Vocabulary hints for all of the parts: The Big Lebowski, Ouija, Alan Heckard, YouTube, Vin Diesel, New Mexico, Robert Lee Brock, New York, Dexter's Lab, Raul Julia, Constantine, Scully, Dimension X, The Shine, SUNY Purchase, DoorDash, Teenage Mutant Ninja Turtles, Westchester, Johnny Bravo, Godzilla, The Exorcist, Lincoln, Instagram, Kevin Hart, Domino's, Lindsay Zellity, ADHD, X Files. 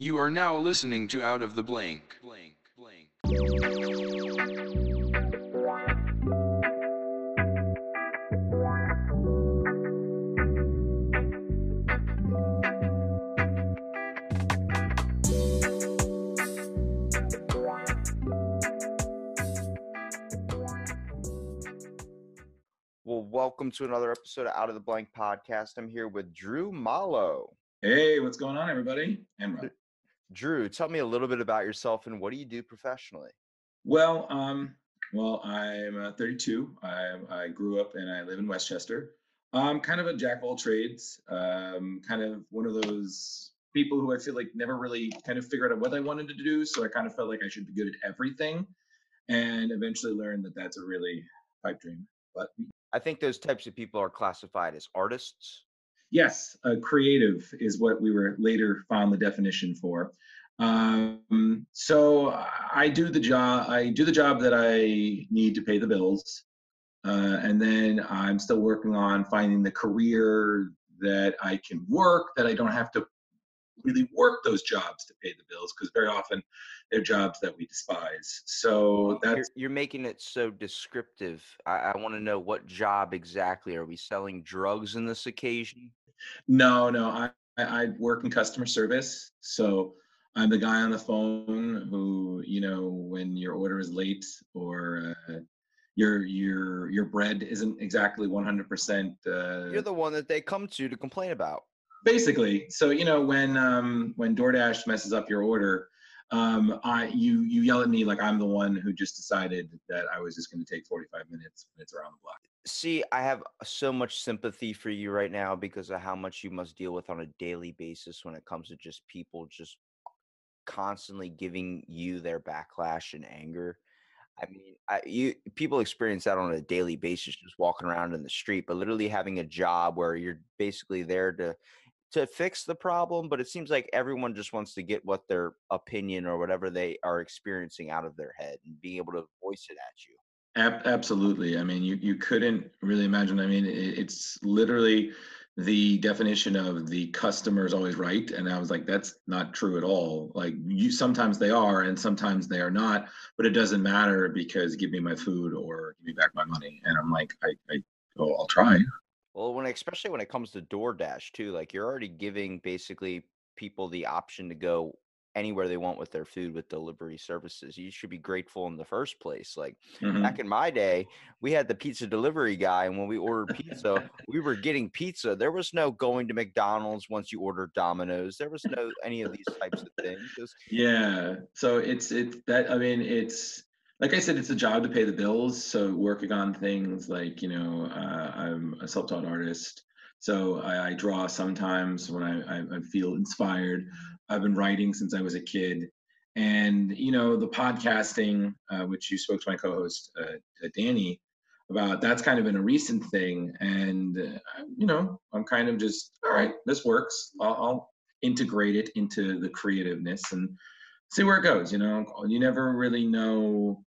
You are now listening to Out of the Blank. Well, welcome to another episode of Out of the Blank podcast. I'm here with Drew Mollo. Hey, what's going on, everybody? Drew, tell me a little bit about yourself and what do you do professionally? Well, I'm 32. I grew up and I live in Westchester. I'm kind of a jack of all trades. Kind of one of those people who I feel like never really kind of figured out what I wanted to do. So I kind of felt like I should be good at everything, and eventually learned that that's a really pipe dream. But I think those types of people are classified as artists. Yes, creative is what we were later found the definition for. So I do the job that I need to pay the bills, and then I'm still working on finding the career that I can work, that I don't have to really work those jobs to pay the bills, because very often they're jobs that we despise. So that's you're making it so descriptive. I want to know, what job exactly? Are we selling drugs in this occasion? No. I work in customer service, so I'm the guy on the phone who, you know, when your order is late or your bread isn't exactly 100%. You're the one that they come to complain about. Basically, so you know, when DoorDash messes up your order, you yell at me like I'm the one who just decided that I was just going to take 45 minutes when it's around the block. See, I have so much sympathy for you right now because of how much you must deal with on a daily basis when it comes to just people just constantly giving you their backlash and anger. I mean, people experience that on a daily basis, just walking around in the street, but literally having a job where you're basically there to fix the problem. But it seems like everyone just wants to get what their opinion or whatever they are experiencing out of their head and being able to voice it at you. Absolutely. I mean, you couldn't really imagine. I mean, it's literally the definition of the customer is always right. And I was like, that's not true at all. Like, you, sometimes they are and sometimes they are not, but it doesn't matter because give me my food or give me back my money. And I'm like, I'll try. Well, especially when it comes to DoorDash too, like you're already giving basically people the option to go anywhere they want with their food with delivery services. You should be grateful in the first place. Like back in my day, we had the pizza delivery guy, and when we ordered pizza, we were getting pizza. There was no going to McDonald's once you ordered Domino's. There was no any of these types of things. Yeah. So it's like I said, it's a job to pay the bills. So working on things like, you know, I'm a self-taught artist. So I draw sometimes when I feel inspired. I've been writing since I was a kid. And, you know, the podcasting, which you spoke to my co-host, Danny, about, that's kind of been a recent thing. And, you know, I'm kind of just, all right, this works. I'll integrate it into the creativeness and see where it goes. You know, you never really know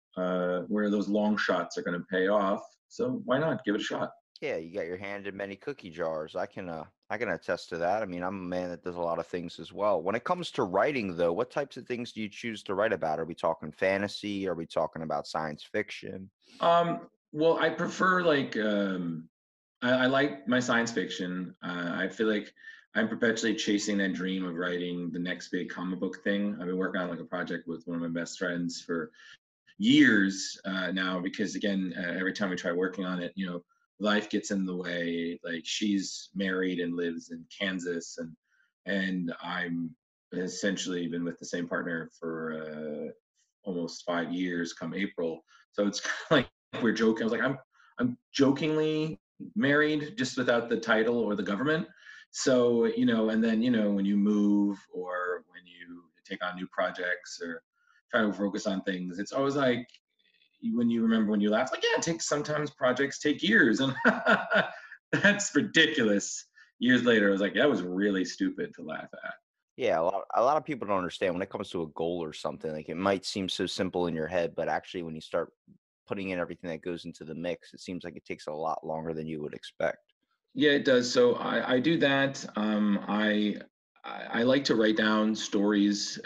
where those long shots are going to pay off. So why not give it a shot? Yeah, you got your hand in many cookie jars. I can attest to that. I mean, I'm a man that does a lot of things as well. When it comes to writing, though, what types of things do you choose to write about? Are we talking fantasy? Are we talking about science fiction? Well, I prefer like I like my science fiction. I feel like I'm perpetually chasing that dream of writing the next big comic book thing. I've been working on like a project with one of my best friends for years now, because again, every time we try working on it, you know, life gets in the way. Like, she's married and lives in Kansas, and I'm essentially been with the same partner for almost 5 years come April. So it's kind of like we're joking. I was like, I'm jokingly married, just without the title or the government. So, you know, and then, you know, when you move or when you take on new projects or try to focus on things, it's always like, when you remember when you laugh, like, yeah, it takes, sometimes projects take years, and that's ridiculous. Years later, I was like, that was really stupid to laugh at. Yeah, a lot of people don't understand when it comes to a goal or something. Like, it might seem so simple in your head, but actually, when you start putting in everything that goes into the mix, it seems like it takes a lot longer than you would expect. Yeah, it does. So I do that. I like to write down stories,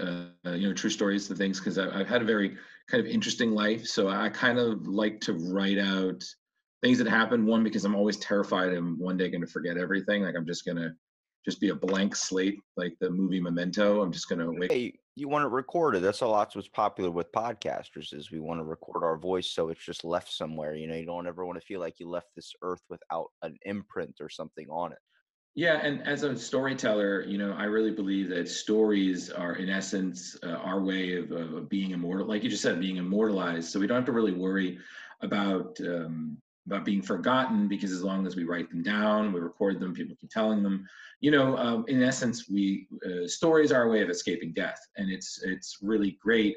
you know, true stories to things, because I've had a very kind of interesting life. So I kind of like to write out things that happened. One, because I'm always terrified I'm one day going to forget everything. Like I'm just going to just be a blank slate, like the movie Memento. I'm just going to wait. Hey, you want to record it. That's a lot. What's popular with podcasters is we want to record our voice. So it's just left somewhere. You know, you don't ever want to feel like you left this earth without an imprint or something on it. Yeah, and as a storyteller, you know, I really believe that stories are, in essence, our way of being immortal. Like you just said, being immortalized. So we don't have to really worry about being forgotten, because as long as we write them down, we record them, people keep telling them. You know, in essence, stories are a way of escaping death, and it's really great.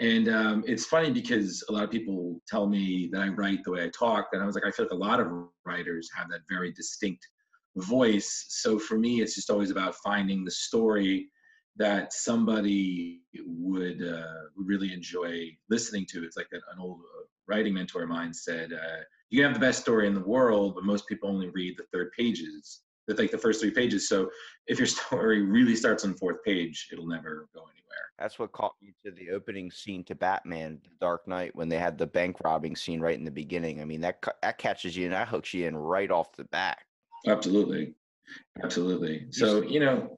And it's funny because a lot of people tell me that I write the way I talk, and I was like, I feel like a lot of writers have that very distinct voice. So for me, it's just always about finding the story that somebody would really enjoy listening to. It's like an old writing mentor of mine said, you can have the best story in the world, but most people only read the third pages, like the first three pages. So if your story really starts on the fourth page, it'll never go anywhere. That's what caught me to the opening scene to Batman, The Dark Knight, when they had the bank robbing scene right in the beginning. I mean, that catches you and that hooks you in right off the bat. Absolutely. Absolutely. So, you know,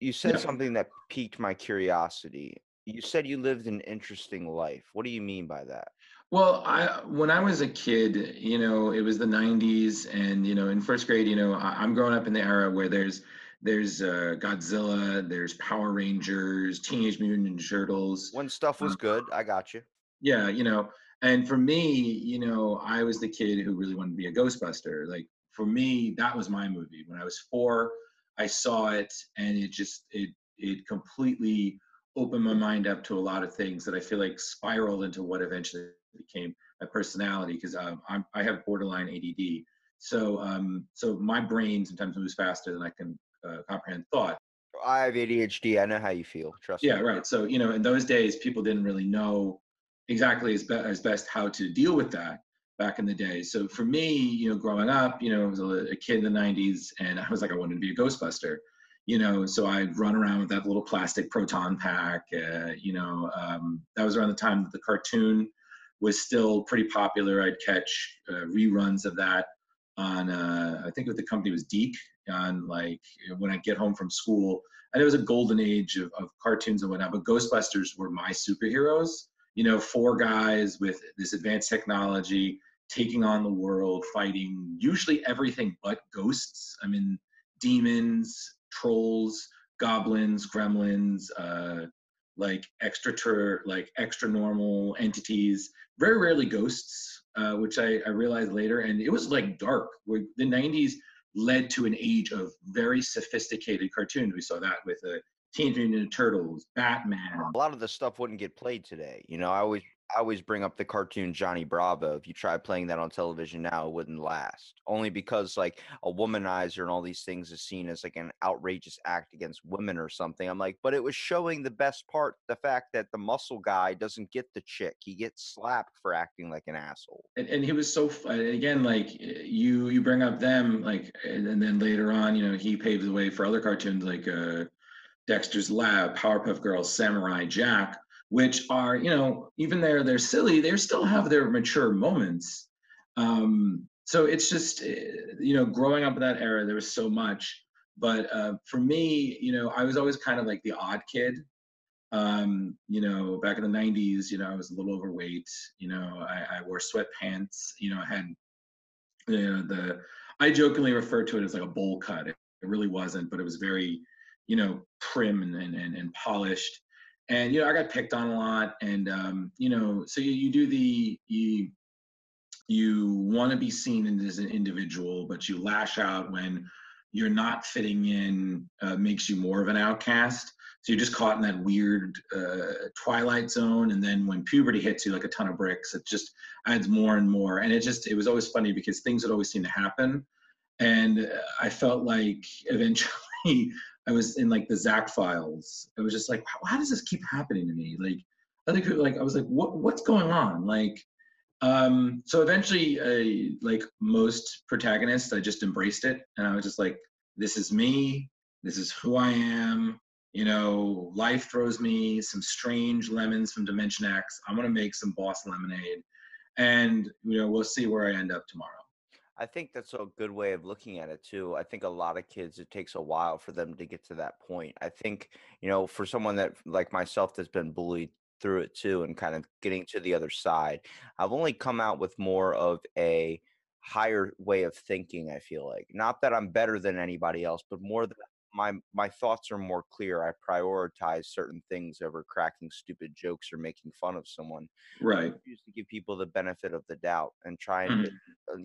you said something that piqued my curiosity. You said you lived an interesting life. What do you mean by that? Well, when I was a kid, you know, it was the 90s, and, you know, in first grade, you know, I'm growing up in the era where there's Godzilla, there's Power Rangers, Teenage Mutant Ninja Turtles. When stuff was good, I got you. Yeah, you know, and for me, you know, I was the kid who really wanted to be a Ghostbuster. Like, for me, that was my movie. When I was 4, I saw it, and it completely opened my mind up to a lot of things that I feel like spiraled into what eventually became my personality, because I have borderline ADD. So my brain sometimes moves faster than I can comprehend thought. I have ADHD. I know how you feel. Trust me. Yeah, right. So, you know, in those days, people didn't really know exactly as best how to deal with that back in the day. So for me, you know, growing up, you know, I was a kid in the 90s, and I was like, I wanted to be a Ghostbuster, you know, so I'd run around with that little plastic proton pack, you know, that was around the time that the cartoon was still pretty popular. I'd catch reruns of that on, I think the company was Deke, on like when I'd get home from school. And it was a golden age of cartoons and whatnot, but Ghostbusters were my superheroes. You know, 4 guys with this advanced technology taking on the world, fighting usually everything but ghosts. I mean, demons, trolls, goblins, gremlins, extra normal entities. Very rarely ghosts, which I realized later. And it was like dark. Where the 90s led to an age of very sophisticated cartoons. We saw that with Teenage Mutant Turtles, Batman. A lot of the stuff wouldn't get played today. You know, I always bring up the cartoon Johnny Bravo. If you try playing that on television now, it wouldn't last. Only because like a womanizer and all these things is seen as like an outrageous act against women or something. I'm like, but it was showing the best part, the fact that the muscle guy doesn't get the chick. He gets slapped for acting like an asshole. And he was so, again, like you bring up them, like, and then later on, you know, he paved the way for other cartoons like, Dexter's Lab, Powerpuff Girls, Samurai Jack, which are, you know, even though they're silly, they still have their mature moments. So it's just, you know, growing up in that era, there was so much. But for me, you know, I was always kind of like the odd kid. You know, back in the 90s, you know, I was a little overweight. You know, I wore sweatpants. You know, I had, you know, I jokingly refer to it as like a bowl cut. It really wasn't, but it was very, you know, prim and polished. And, you know, I got picked on a lot. And, you know, so you want to be seen as an individual, but you lash out when you're not fitting in, makes you more of an outcast. So you're just caught in that weird twilight zone. And then when puberty hits you like a ton of bricks, it just adds more and more. And it was always funny because things would always seem to happen. And I felt like eventually I was in like the X Files. It was just like, wow, how does this keep happening to me? Like other people, like I was like, what's going on? Like, so eventually, like most protagonists, I just embraced it, and I was just like, this is me. This is who I am. You know, life throws me some strange lemons from Dimension X. I'm going to make some boss lemonade. And, you know, we'll see where I end up tomorrow. I think that's a good way of looking at it, too. I think a lot of kids, it takes a while for them to get to that point. I think, you know, for someone that like myself that's been bullied through it, too, and kind of getting to the other side, I've only come out with more of a higher way of thinking, I feel like. Not that I'm better than anybody else, but more that my thoughts are more clear. I prioritize certain things over cracking stupid jokes or making fun of someone. Right. I choose to give people the benefit of the doubt and try and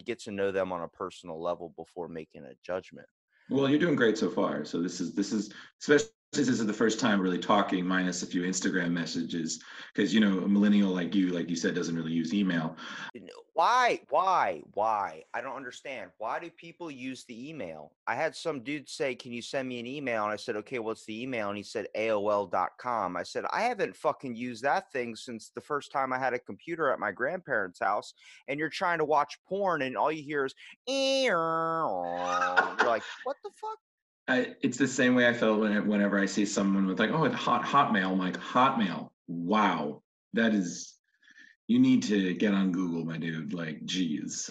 get to know them on a personal level before making a judgment. Well, you're doing great so far. So this is especially since this is the first time really talking, minus a few Instagram messages, because, you know, a millennial like you said, doesn't really use email. Why? I don't understand. Why do people use the email? I had some dude say, can you send me an email? And I said, okay, what's the email? And he said, AOL.com. I said, I haven't fucking used that thing since the first time I had a computer at my grandparents' house, and you're trying to watch porn and all you hear is, you're like, what the fuck? It's the same way I felt whenever I see someone with like, oh, it's Hotmail. I'm like, Hotmail. Wow. That is, you need to get on Google, my dude. Like, geez.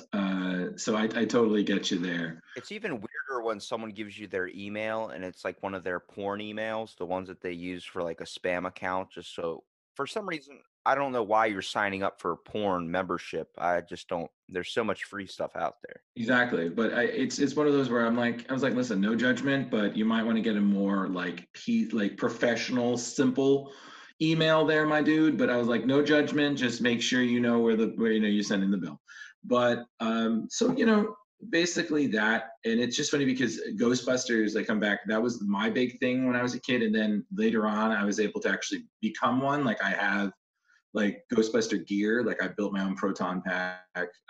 So I totally get you there. It's even weirder when someone gives you their email and it's like one of their porn emails, the ones that they use for like a spam account. Just so for some reason, I don't know why you're signing up for a porn membership. I just don't. There's so much free stuff out there. Exactly. But it's one of those where I was like, listen, no judgment, but you might want to get a more like professional, simple email there, my dude. But I was like, no judgment. Just make sure you know where you know you're sending the bill. But so, you know, basically that. And it's just funny because Ghostbusters, they come back. That was my big thing when I was a kid. And then later on, I was able to actually become one. Like I have like Ghostbuster gear, like I built my own proton pack.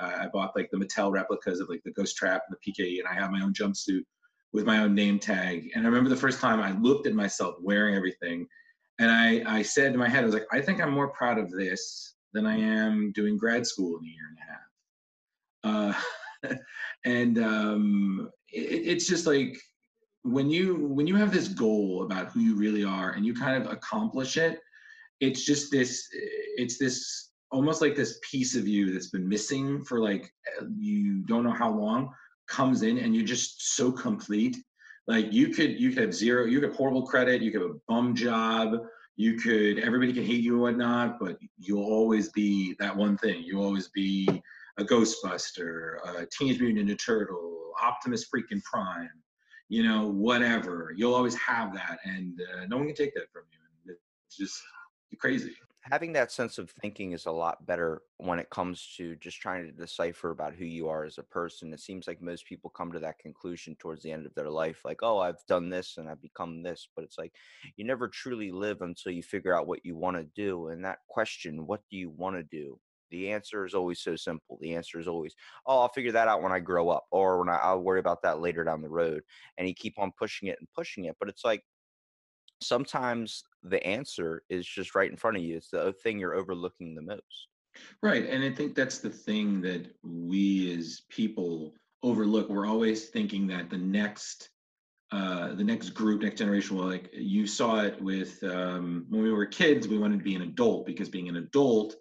I bought like the Mattel replicas of like the Ghost Trap and the PKE, and I have my own jumpsuit with my own name tag. And I remember the first time I looked at myself wearing everything, and I said in my head, I was like, I think I'm more proud of this than I am doing grad school in a year and a half. It's just like when you have this goal about who you really are and you kind of accomplish it, it's just this, it's this almost like this piece of you that's been missing for like, you don't know how long, comes in and you're just so complete. Like you could have zero, you could have horrible credit, you could have a bum job, everybody can hate you and whatnot, but you'll always be that one thing. You'll always be a Ghostbuster, a Teenage Mutant Ninja Turtle, Optimus freaking Prime, you know, whatever. You'll always have that, and no one can take that from you. It's just crazy. Having that sense of thinking is a lot better when it comes to just trying to decipher about who you are as a person. It seems like most people come to that conclusion towards the end of their life, like, oh, I've done this and I've become this. But it's like you never truly live until you figure out what you want to do. And that question, what do you want to do? The answer is always so simple. The answer is always, oh, I'll figure that out when I grow up, or when I'll worry about that later down the road. And you keep on pushing it and pushing it. But it's like sometimes the answer is just right in front of you. It's the thing you're overlooking the most. Right. And I think that's the thing that we as people overlook. We're always thinking that the next group, next generation will, like you saw it with when we were kids, we wanted to be an adult because being an adult,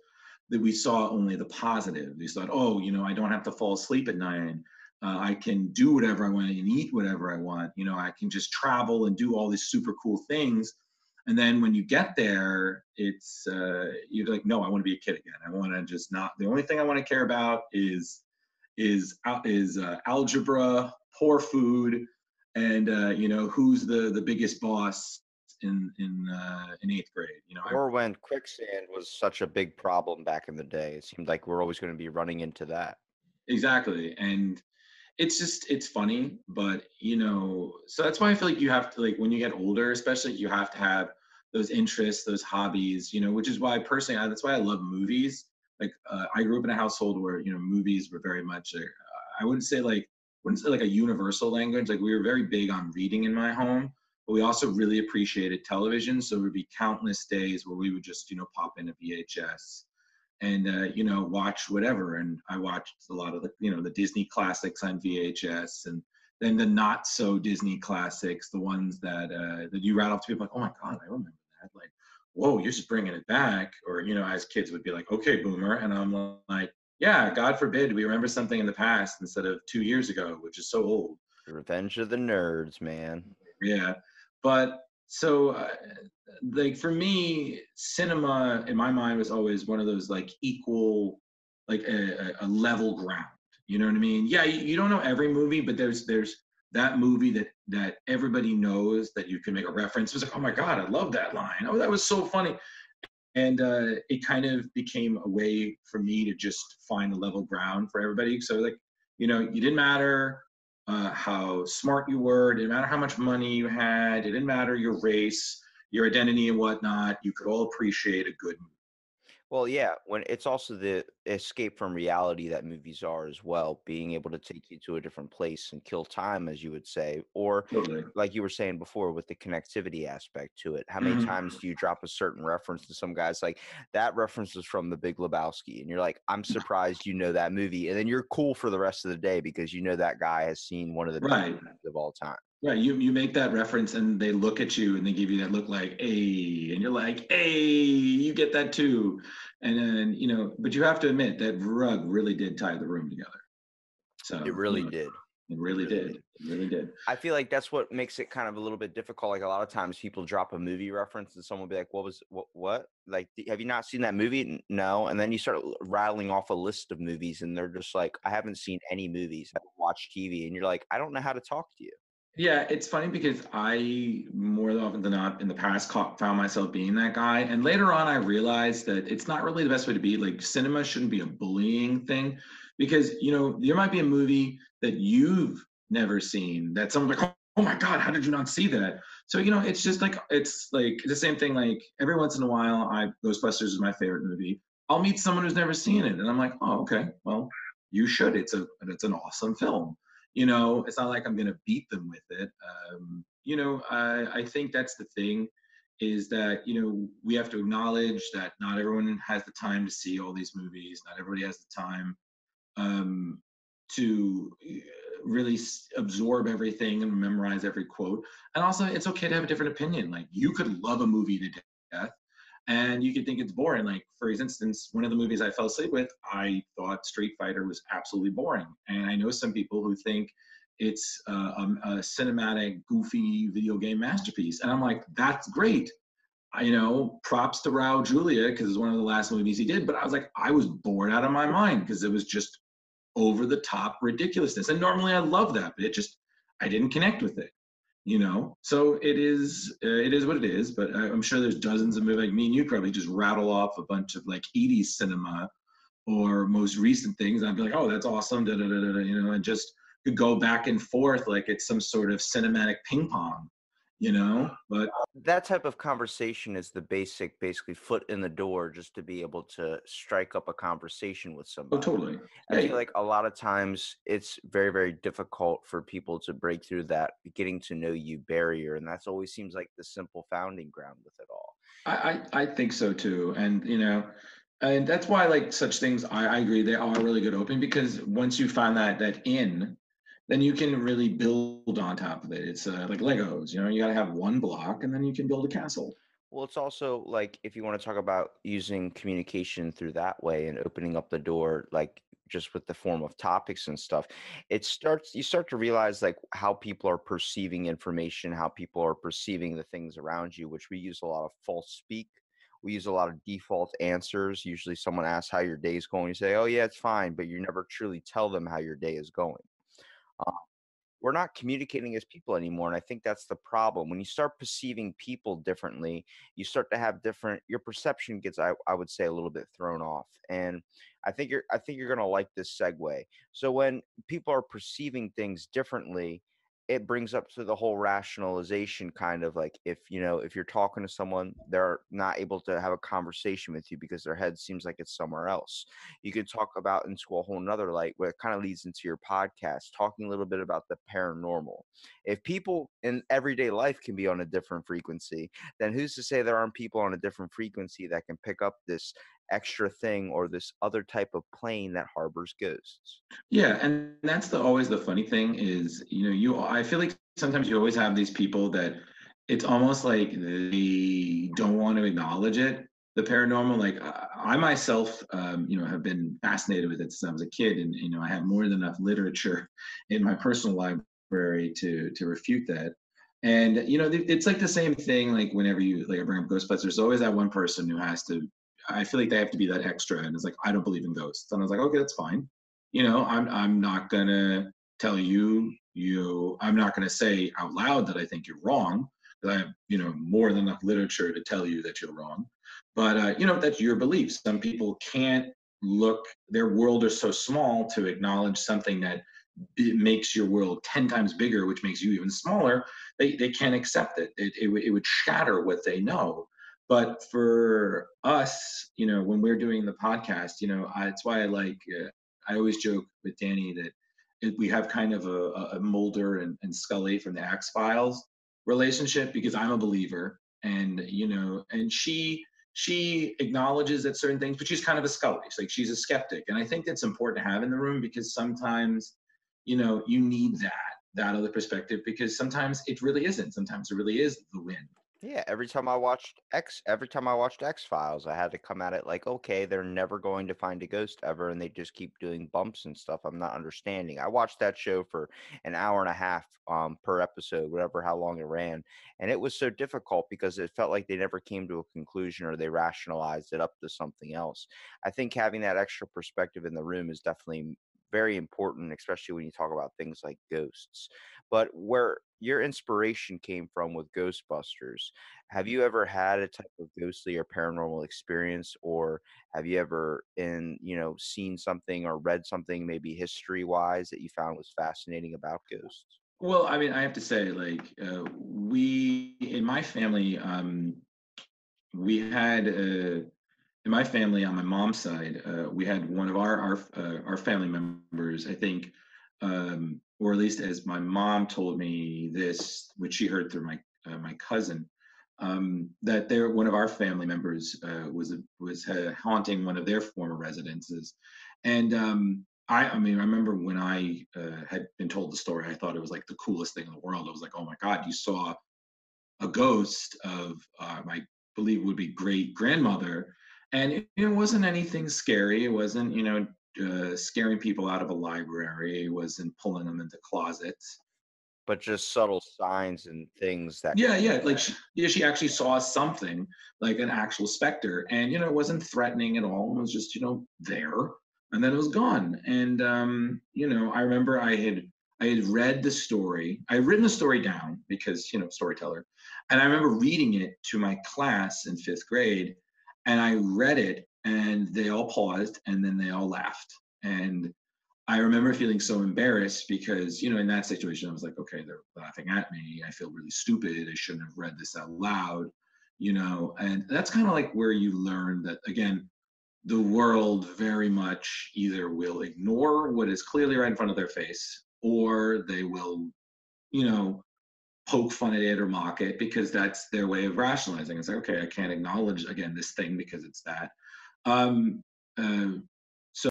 that we saw only the positive. We thought, oh, you know, I don't have to fall asleep at 9. I can do whatever I want and eat whatever I want. You know, I can just travel and do all these super cool things. And then when you get there, it's, you're like, no, I want to be a kid again. I want to just not, the only thing I want to care about is algebra, poor food, and, you know, who's the biggest boss in 8th grade, you know. Or when quicksand was such a big problem back in the day, it seemed like we're always going to be running into that. Exactly. And it's just, it's funny, but you know, so that's why I feel like you have to, like, when you get older especially, you have to have those interests, those hobbies, you know, which is why personally that's why I love movies. Like I grew up in a household where, you know, movies were very much I wouldn't say like a universal language. Like we were very big on reading in my home, but we also really appreciated television. So there would be countless days where we would just, you know, pop in a VHS and, you know, watch whatever. And I watched a lot of the, you know, the Disney classics on VHS and Then the not so Disney classics, the ones that that you rattle to people like, oh my God, I remember that. Like, whoa, you're just bringing it back. Or, you know, as kids would be like, okay, boomer. And I'm like, yeah, God forbid we remember something in the past instead of 2 years ago, which is so old. Revenge of the Nerds, man. Yeah. But so, like, for me, cinema in my mind was always one of those, like, equal, like a level ground. You know what I mean? Yeah, you don't know every movie, but there's that movie that everybody knows that you can make a reference. It's like, oh my God, I love that line. Oh, that was so funny. And it kind of became a way for me to just find a level ground for everybody. So, like, you know, it didn't matter how smart you were. It didn't matter how much money you had. It didn't matter your race, your identity and whatnot. You could all appreciate a good movie. Well, yeah, when it's also the escape from reality that movies are as well, being able to take you to a different place and kill time, as you would say, or totally. Like you were saying before with the connectivity aspect to it. How many times do you drop a certain reference to some guys like that reference is from The Big Lebowski, and you're like, I'm surprised you know that movie, and then you're cool for the rest of the day because you know that guy has seen one of the best movies of all time. Yeah, you make that reference and they look at you and they give you that look like, hey, and you're like, hey, you get that too. And then, you know, but you have to admit that rug really did tie the room together. So it really did. It really did. It really did. I feel like that's what makes it kind of a little bit difficult. Like a lot of times people drop a movie reference and someone will be like, what? Like, have you not seen that movie? No. And then you start rattling off a list of movies and they're just like, I haven't seen any movies. I haven't watched TV. And you're like, I don't know how to talk to you. Yeah, it's funny because I, more often than not, in the past found myself being that guy. And later on, I realized that it's not really the best way to be. Like, cinema shouldn't be a bullying thing because, you know, there might be a movie that you've never seen that someone's like, oh my God, how did you not see that? So, you know, it's just like, it's like the same thing. Like, every once in a while, Ghostbusters is my favorite movie. I'll meet someone who's never seen it. And I'm like, oh, okay, well, you should. It's an awesome film. You know, it's not like I'm going to beat them with it. You know, I think that's the thing is that, you know, we have to acknowledge that not everyone has the time to see all these movies. Not everybody has the time to really absorb everything and memorize every quote. And also, it's okay to have a different opinion. Like, you could love a movie to death and you could think it's boring. Like, for instance, one of the movies I fell asleep with, I thought Street Fighter was absolutely boring. And I know some people who think it's a cinematic, goofy video game masterpiece. And I'm like, that's great. You know, props to Raul Julia, because it's one of the last movies he did. But I was like, I was bored out of my mind because it was just over the top ridiculousness. And normally I love that, but it just, I didn't connect with it. You know, so it is what it is, but I'm sure there's dozens of movies. Like, me and you probably just rattle off a bunch of like 80s cinema or most recent things. I'd be like, oh, that's awesome, you know, and just could go back and forth like it's some sort of cinematic ping pong, you know. But that type of conversation is the basic, basically foot in the door just to be able to strike up a conversation with somebody. Oh, totally. I feel like a lot of times it's very, very difficult for people to break through that getting to know you barrier, and that's always seems like the simple founding ground with it all. I think so too, and you know, and that's why like such things, I agree, they are really good open, because once you find that in, then you can really build on top of it. It's like Legos, you know, you got to have one block and then you can build a castle. Well, it's also like, if you want to talk about using communication through that way and opening up the door, like just with the form of topics and stuff, you start to realize like how people are perceiving information, how people are perceiving the things around you, which we use a lot of false speak. We use a lot of default answers. Usually someone asks how your day's going. You say, oh yeah, it's fine. But you never truly tell them how your day is going. We're not communicating as people anymore, and I think that's the problem. When you start perceiving people differently, you start to have different. Your perception gets, I would say, a little bit thrown off. And I think you're gonna like this segue. So when people are perceiving things differently, it brings up to the whole rationalization kind of like, if you know, if you're talking to someone, they're not able to have a conversation with you because their head seems like it's somewhere else. You could talk about into a whole nother light, where it kind of leads into your podcast, talking a little bit about the paranormal. If people in everyday life can be on a different frequency, then who's to say there aren't people on a different frequency that can pick up this extra thing or this other type of plane that harbors ghosts. Yeah, and that's always the funny thing is, you know, I feel like sometimes you always have these people that it's almost like they don't want to acknowledge it, the paranormal. Like I myself, you know, have been fascinated with it since I was a kid, and you know, I have more than enough literature in my personal library to refute that. And you know, it's like the same thing. Like whenever you like I bring up Ghostbusters, there's always that one person who has to. I feel like they have to be that extra, and it's like, I don't believe in ghosts. And I was like, okay, that's fine. You know, I'm not gonna tell you. I'm not gonna say out loud that I think you're wrong. I have, you know, more than enough literature to tell you that you're wrong. But, you know, that's your belief. Some people can't look, their world is so small to acknowledge something that it makes your world 10 times bigger, which makes you even smaller. They can't accept it. It would shatter what they know. But for us, you know, when we're doing the podcast, you know, it's why I like, I always joke with Danny that we have kind of a Mulder and Scully from the X Files relationship, because I'm a believer, and you know, and she acknowledges that certain things, but she's kind of a Scully. It's like she's a skeptic, and I think that's important to have in the room, because sometimes, you know, you need that other perspective, because sometimes it really isn't. Sometimes it really is the win. Yeah, every time I watched X Files, I had to come at it like, okay, they're never going to find a ghost ever, and they just keep doing bumps and stuff. I'm not understanding. I watched that show for an hour and a half per episode, whatever how long it ran, and it was so difficult because it felt like they never came to a conclusion, or they rationalized it up to something else. I think having that extra perspective in the room is definitely very important, especially when you talk about things like ghosts. But where your inspiration came from with Ghostbusters, have you ever had a type of ghostly or paranormal experience, or have you ever seen something or read something maybe history-wise that you found was fascinating about ghosts? Well, I mean, I have to say, like, we in my family, we had in my family, on my mom's side, we had one of our family members, I think, or at least as my mom told me this, which she heard through my cousin, that one of our family members was haunting one of their former residences. And I remember when I had been told the story, I thought it was like the coolest thing in the world. I was like, oh my God, you saw a ghost of my, believe would be great grandmother. And it wasn't anything scary. It wasn't, you know, scaring people out of a library. It wasn't pulling them into closets. But just subtle signs and things that. Yeah. Like she actually saw something, like an actual specter. And, you know, it wasn't threatening at all. It was just, you know, there. And then it was gone. And, you know, I remember I had read the story. I had written the story down because, you know, storyteller. And I remember reading it to my class in fifth grade. And I read it, and they all paused, and then they all laughed. And I remember feeling so embarrassed because, you know, in that situation, I was like, okay, they're laughing at me. I feel really stupid. I shouldn't have read this out loud, you know. And that's kind of like where you learn that, again, the world very much either will ignore what is clearly right in front of their face, or they will, you know, poke fun at it or mock it, because that's their way of rationalizing. It's like, okay, I can't acknowledge again this thing because it's that. So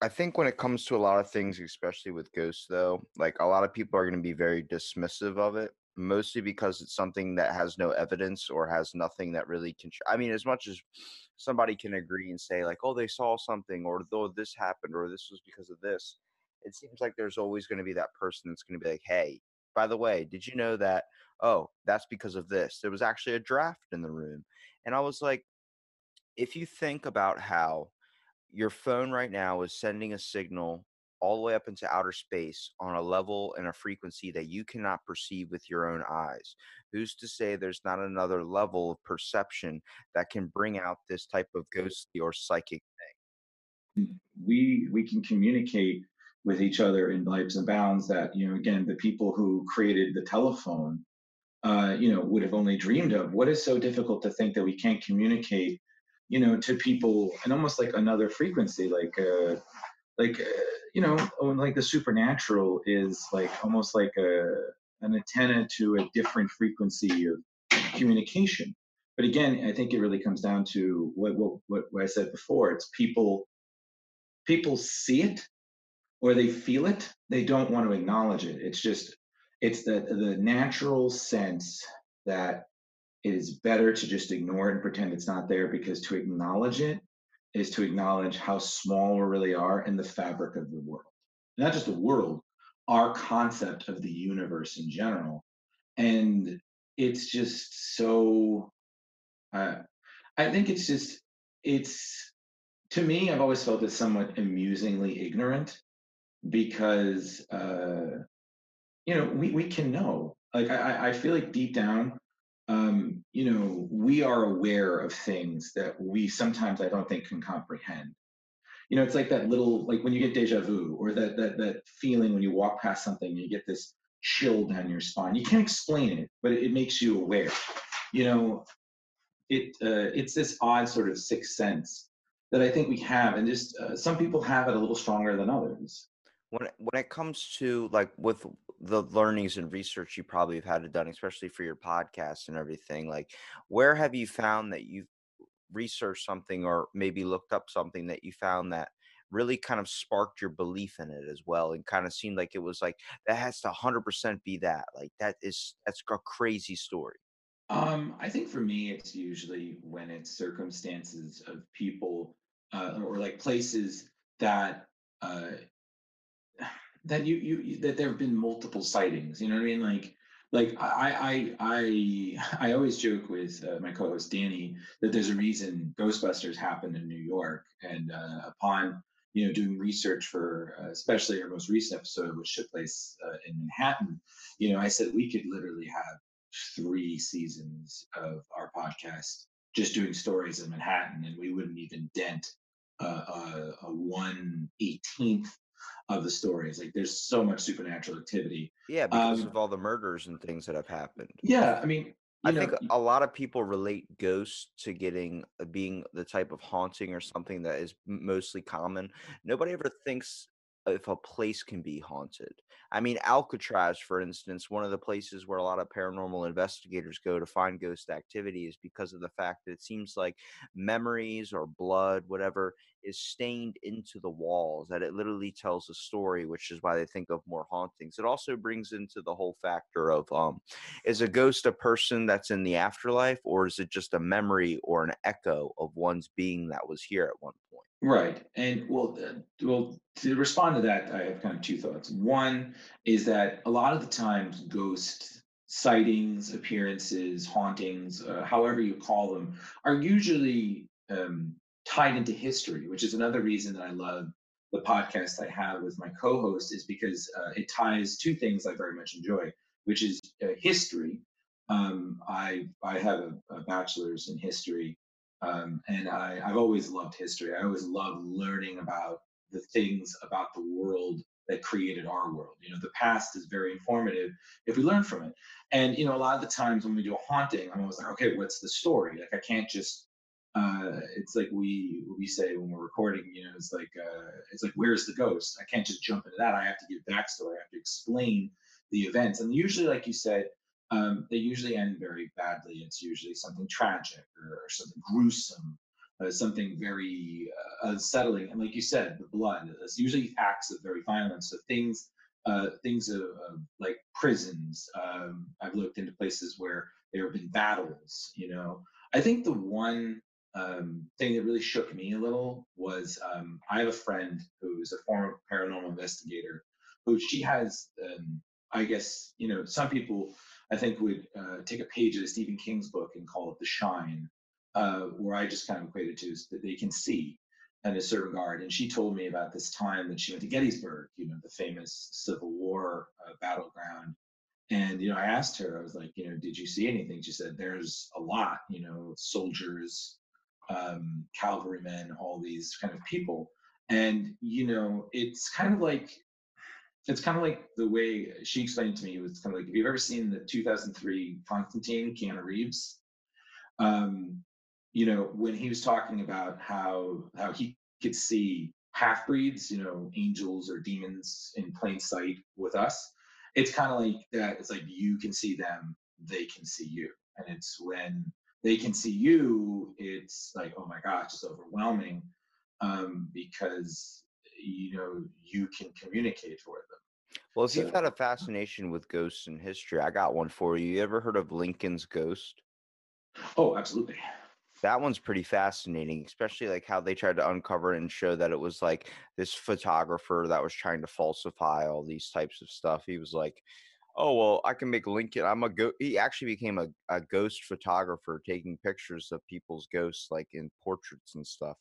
I think when it comes to a lot of things, especially with ghosts, though, like a lot of people are going to be very dismissive of it, mostly because it's something that has no evidence or has nothing that really can. I mean, as much as somebody can agree and say like, oh, they saw something, or though this happened, or this was because of this, it seems like there's always going to be that person that's going to be like, hey, by the way, did you know that, oh, that's because of this. There was actually a draft in the room. And I was like, if you think about how your phone right now is sending a signal all the way up into outer space on a level and a frequency that you cannot perceive with your own eyes, who's to say there's not another level of perception that can bring out this type of ghostly or psychic thing? We can communicate with each other in leaps and bounds that, you know, again, the people who created the telephone, you know, would have only dreamed of. What is so difficult to think that we can't communicate, you know, to people and almost like another frequency, you know, like the supernatural is like almost like an antenna to a different frequency of communication. But again, I think it really comes down to what I said before. It's people see it or they feel it. They don't want to acknowledge it. It's just, it's the natural sense that it is better to just ignore it and pretend it's not there, because to acknowledge it is to acknowledge how small we really are in the fabric of the world. Not just the world, our concept of the universe in general. And it's just so, I think it's just, to me, I've always felt it's somewhat amusingly ignorant, because, you know, we can know. Like, I feel like deep down, you know, we are aware of things that we sometimes, I don't think, can comprehend. You know, it's like that little, like when you get deja vu, or that feeling when you walk past something and you get this chill down your spine. You can't explain it, but it makes you aware. You know, it's this odd sort of sixth sense that I think we have, and just some people have it a little stronger than others. When it comes to, like, with the learnings and research you probably have had done, especially for your podcast and everything, like, where have you found that you've researched something or maybe looked up something that you found that really kind of sparked your belief in it as well, and kind of seemed like it was like, that has to 100% be that, like, that's a crazy story? I think for me, it's usually when it's circumstances of people or like places that that you that there have been multiple sightings. You know what I mean? Like I always joke with my co-host Danny that there's a reason Ghostbusters happened in New York. And upon, you know, doing research for especially our most recent episode, which took place in Manhattan, you know, I said we could literally have 3 seasons of our podcast just doing stories in Manhattan, and we wouldn't even dent a 1/18 of the stories. Like, there's so much supernatural activity. Yeah, because of all the murders and things that have happened. Yeah, I mean, I think a lot of people relate ghosts to being the type of haunting or something that is mostly common. Nobody ever thinks if a place can be haunted. I mean, Alcatraz, for instance, one of the places where a lot of paranormal investigators go to find ghost activity is because of the fact that it seems like memories or blood, whatever, is stained into the walls, that it literally tells a story, which is why they think of more hauntings. It also brings into the whole factor of, is a ghost a person that's in the afterlife, or is it just a memory or an echo of one's being that was here at one point? Right. And well, to respond to that, I have kind of 2 thoughts. One is that a lot of the times ghost sightings, appearances, hauntings, however you call them, are usually tied into history, which is another reason that I love the podcast I have with my co-host, is because it ties 2 things I very much enjoy, which is history. I have a bachelor's in history. And I've always loved history. I always loved learning about the things about the world that created our world. You know, the past is very informative if we learn from it. And, you know, a lot of the times when we do a haunting, I'm always like, okay, what's the story? Like, I can't just, it's like we say when we're recording, you know, it's like, where's the ghost? I can't just jump into that. I have to give backstory. I have to explain the events. And usually, like you said, they usually end very badly. It's usually something tragic or something gruesome, something very unsettling. And like you said, the blood, it's usually acts of very violence. So things of like prisons. I've looked into places where there have been battles, you know. I think the one thing that really shook me a little was I have a friend who's a former paranormal investigator who she has, I guess, you know, some people I think would take a page of Stephen King's book and call it The Shine, where I just kind of equated to is that they can see in a certain regard. And she told me about this time that she went to Gettysburg, you know, the famous Civil War battleground. And, you know, I asked her, I was like, you know, did you see anything? She said, there's a lot, you know, soldiers, cavalrymen, all these kind of people. And, you know, it's kind of like the way she explained it to me. It was kind of like, if you've ever seen the 2003 Constantine, Keanu Reeves, you know, when he was talking about how he could see half-breeds, you know, angels or demons in plain sight with us, it's kind of like that. It's like, you can see them, they can see you. And it's when they can see you, it's like, oh my gosh, it's overwhelming, because, you know, you can communicate with them. Well, if you've had a fascination with ghosts and history, I got one for you. You ever heard of Lincoln's Ghost? Oh, absolutely. That one's pretty fascinating, especially like how they tried to uncover and show that it was like this photographer that was trying to falsify all these types of stuff. He was like, oh, well, I can make Lincoln. I'm a ghost. He actually became a ghost photographer, taking pictures of people's ghosts, like in portraits and stuff.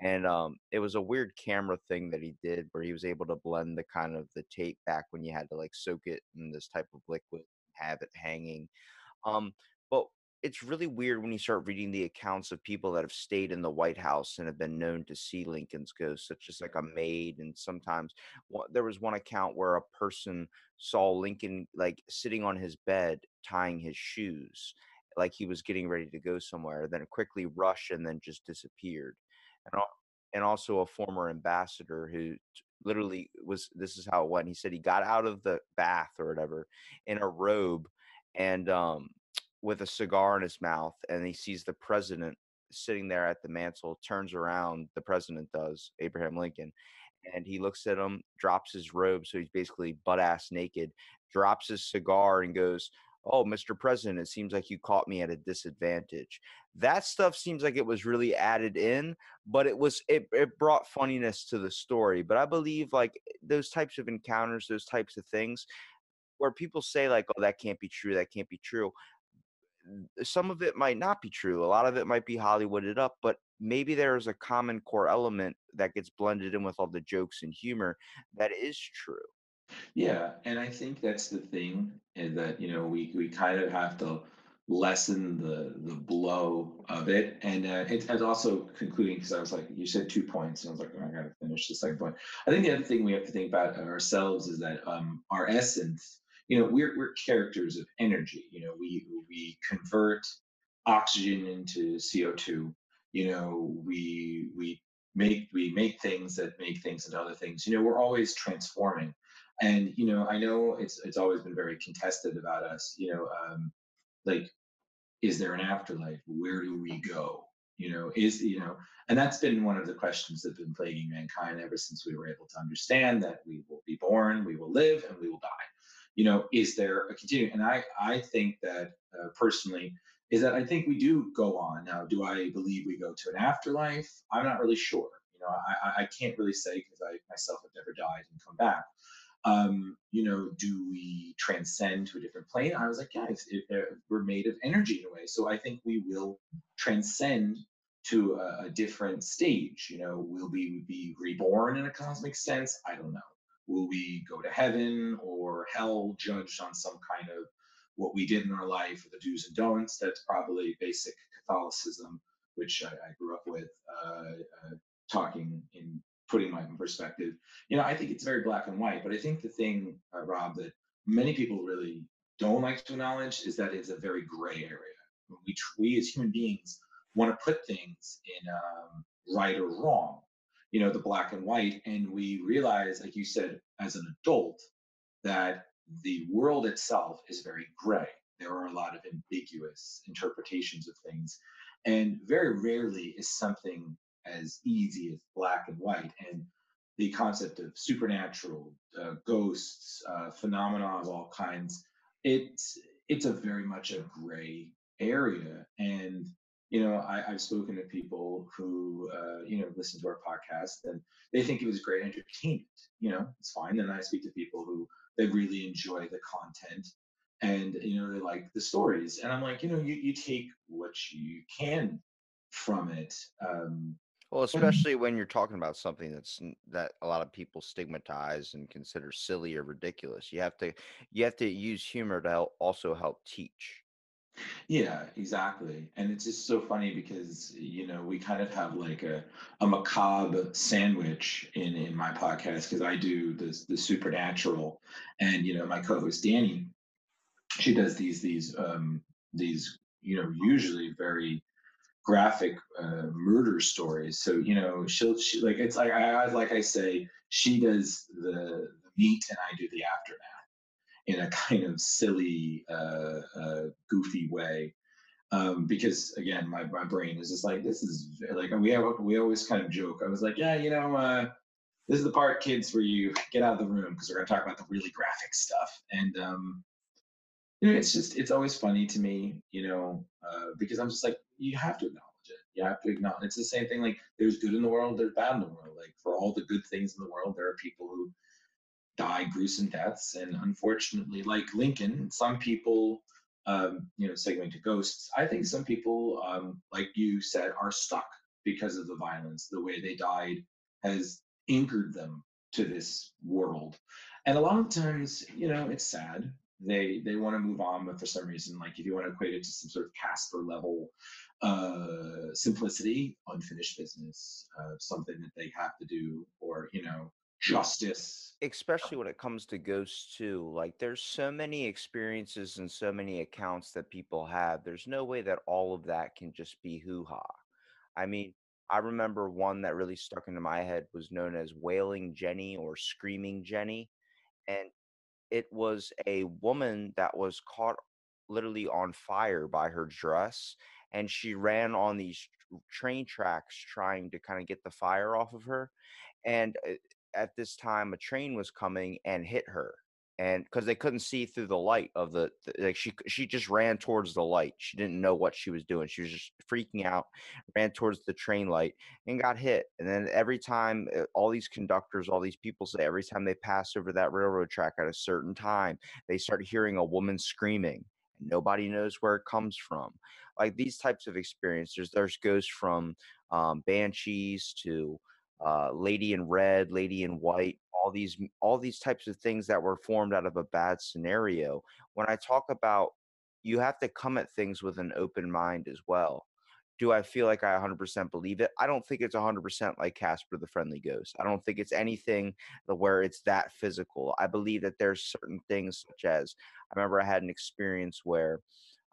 And it was a weird camera thing that he did where he was able to blend the kind of the tape back when you had to like soak it in this type of liquid, and have it hanging. But it's really weird when you start reading the accounts of people that have stayed in the White House and have been known to see Lincoln's ghost, such as like a maid. And sometimes there was one account where a person saw Lincoln like sitting on his bed, tying his shoes, like he was getting ready to go somewhere, then quickly rushed and then just disappeared. And also a former ambassador who literally was, this is how it went. He said he got out of the bath or whatever in a robe and, with a cigar in his mouth, and he sees the president sitting there at the mantle, turns around, the president does, Abraham Lincoln, and he looks at him, drops his robe, so he's basically butt-ass naked, drops his cigar and goes, oh, Mr. President, it seems like you caught me at a disadvantage. That stuff seems like it was really added in, but it brought funniness to the story. But I believe like those types of encounters, those types of things where people say like, oh, that can't be true, that can't be true. Some of it might not be true. A lot of it might be Hollywooded up, but maybe there is a common core element that gets blended in with all the jokes and humor that is true. Yeah, and I think that's the thing, and that, you know, we kind of have to lessen the blow of it. And it's also concluding, because I was like, you said 2 points, and I was like, oh, I gotta finish the second point. I think the other thing we have to think about ourselves is that our essence. You know, we're characters of energy. You know, we convert oxygen into CO2. You know, we make things that make things into other things. You know, we're always transforming. And, you know, I know it's always been very contested about us, you know, like, is there an afterlife? Where do we go? You know, and that's been one of the questions that's been plaguing mankind ever since we were able to understand that we will be born, we will live, and we will die. You know, is there a continuing? And I think that personally is that I think we do go on. Now, do I believe we go to an afterlife? I'm not really sure. You know, I can't really say because I myself have never died and come back. You know, do we transcend to a different plane? I was like, guys, we're made of energy in a way. So I think we will transcend to a different stage. You know, will we be reborn in a cosmic sense? I don't know. Will we go to heaven or hell, judged on some kind of what we did in our life, or the do's and don'ts? That's probably basic Catholicism, which I grew up with, talking and putting my own perspective. You know, I think it's very black and white, but I think the thing, Rob, that many people really don't like to acknowledge is that it's a very gray area. We as human beings want to put things in right or wrong. You know, the black and white, and we realize, like you said, as an adult, that the world itself is very gray. There are a lot of ambiguous interpretations of things, and very rarely is something as easy as black and white. And the concept of supernatural, ghosts, phenomena of all kinds, it's a very much a gray area. And you know, I've spoken to people who, you know, listen to our podcast, and they think it was great entertainment. You know, it's fine. And I speak to people who they really enjoy the content, and you know, they like the stories. And I'm like, you know, you take what you can from it. Well, especially when you're talking about something that a lot of people stigmatize and consider silly or ridiculous, you have to use humor to also help teach. Yeah, exactly. And it's just so funny because, you know, we kind of have like a macabre sandwich in my podcast, because I do the supernatural, and, you know, my co-host Danny, she does these, you know, usually very graphic murder stories. So, you know, she like, it's like, I say, she does the meat and I do the aftermath, in a kind of silly, goofy way. Because again, my brain is just like, this is like, we always kind of joke. I was like, yeah, you know, this is the part, kids, where you get out of the room because we're going to talk about the really graphic stuff. And, you know, it's always funny to me, you know, because I'm just like, you have to acknowledge it. You have to acknowledge. It's the same thing. Like, there's good in the world, there's bad in the world. Like, for all the good things in the world, there are people who die gruesome deaths. And unfortunately, like Lincoln, some people, you know, segueing to ghosts, I think some people, like you said, are stuck because of the violence. The way they died has anchored them to this world. And a lot of times, you know, it's sad. They want to move on, but for some reason, like if you want to equate it to some sort of Casper level simplicity, unfinished business, something that they have to do, or, you know, justice. Especially when it comes to ghosts too. Like, there's so many experiences and so many accounts that people have. There's no way that all of that can just be hoo-ha. I mean, I remember one that really stuck into my head was known as Wailing Jenny or Screaming Jenny. And it was a woman that was caught literally on fire by her dress, and she ran on these train tracks trying to kind of get the fire off of her. And at this time, a train was coming and hit her, and because they couldn't see through the light of the, like, she just ran towards the light. She didn't know what she was doing. She was just freaking out, ran towards the train light and got hit. And then every time, all these conductors, all these people say, every time they pass over that railroad track at a certain time, they start hearing a woman screaming. Nobody knows where it comes from. Like, these types of experiences, there's ghosts from banshees to Lady in Red, Lady in White, all these types of things that were formed out of a bad scenario. When I talk about, you have to come at things with an open mind as well. Do I feel like I 100% believe it? I don't think it's 100% like Casper the Friendly Ghost. I don't think it's anything where it's that physical. I believe that there's certain things, such as, I remember I had an experience where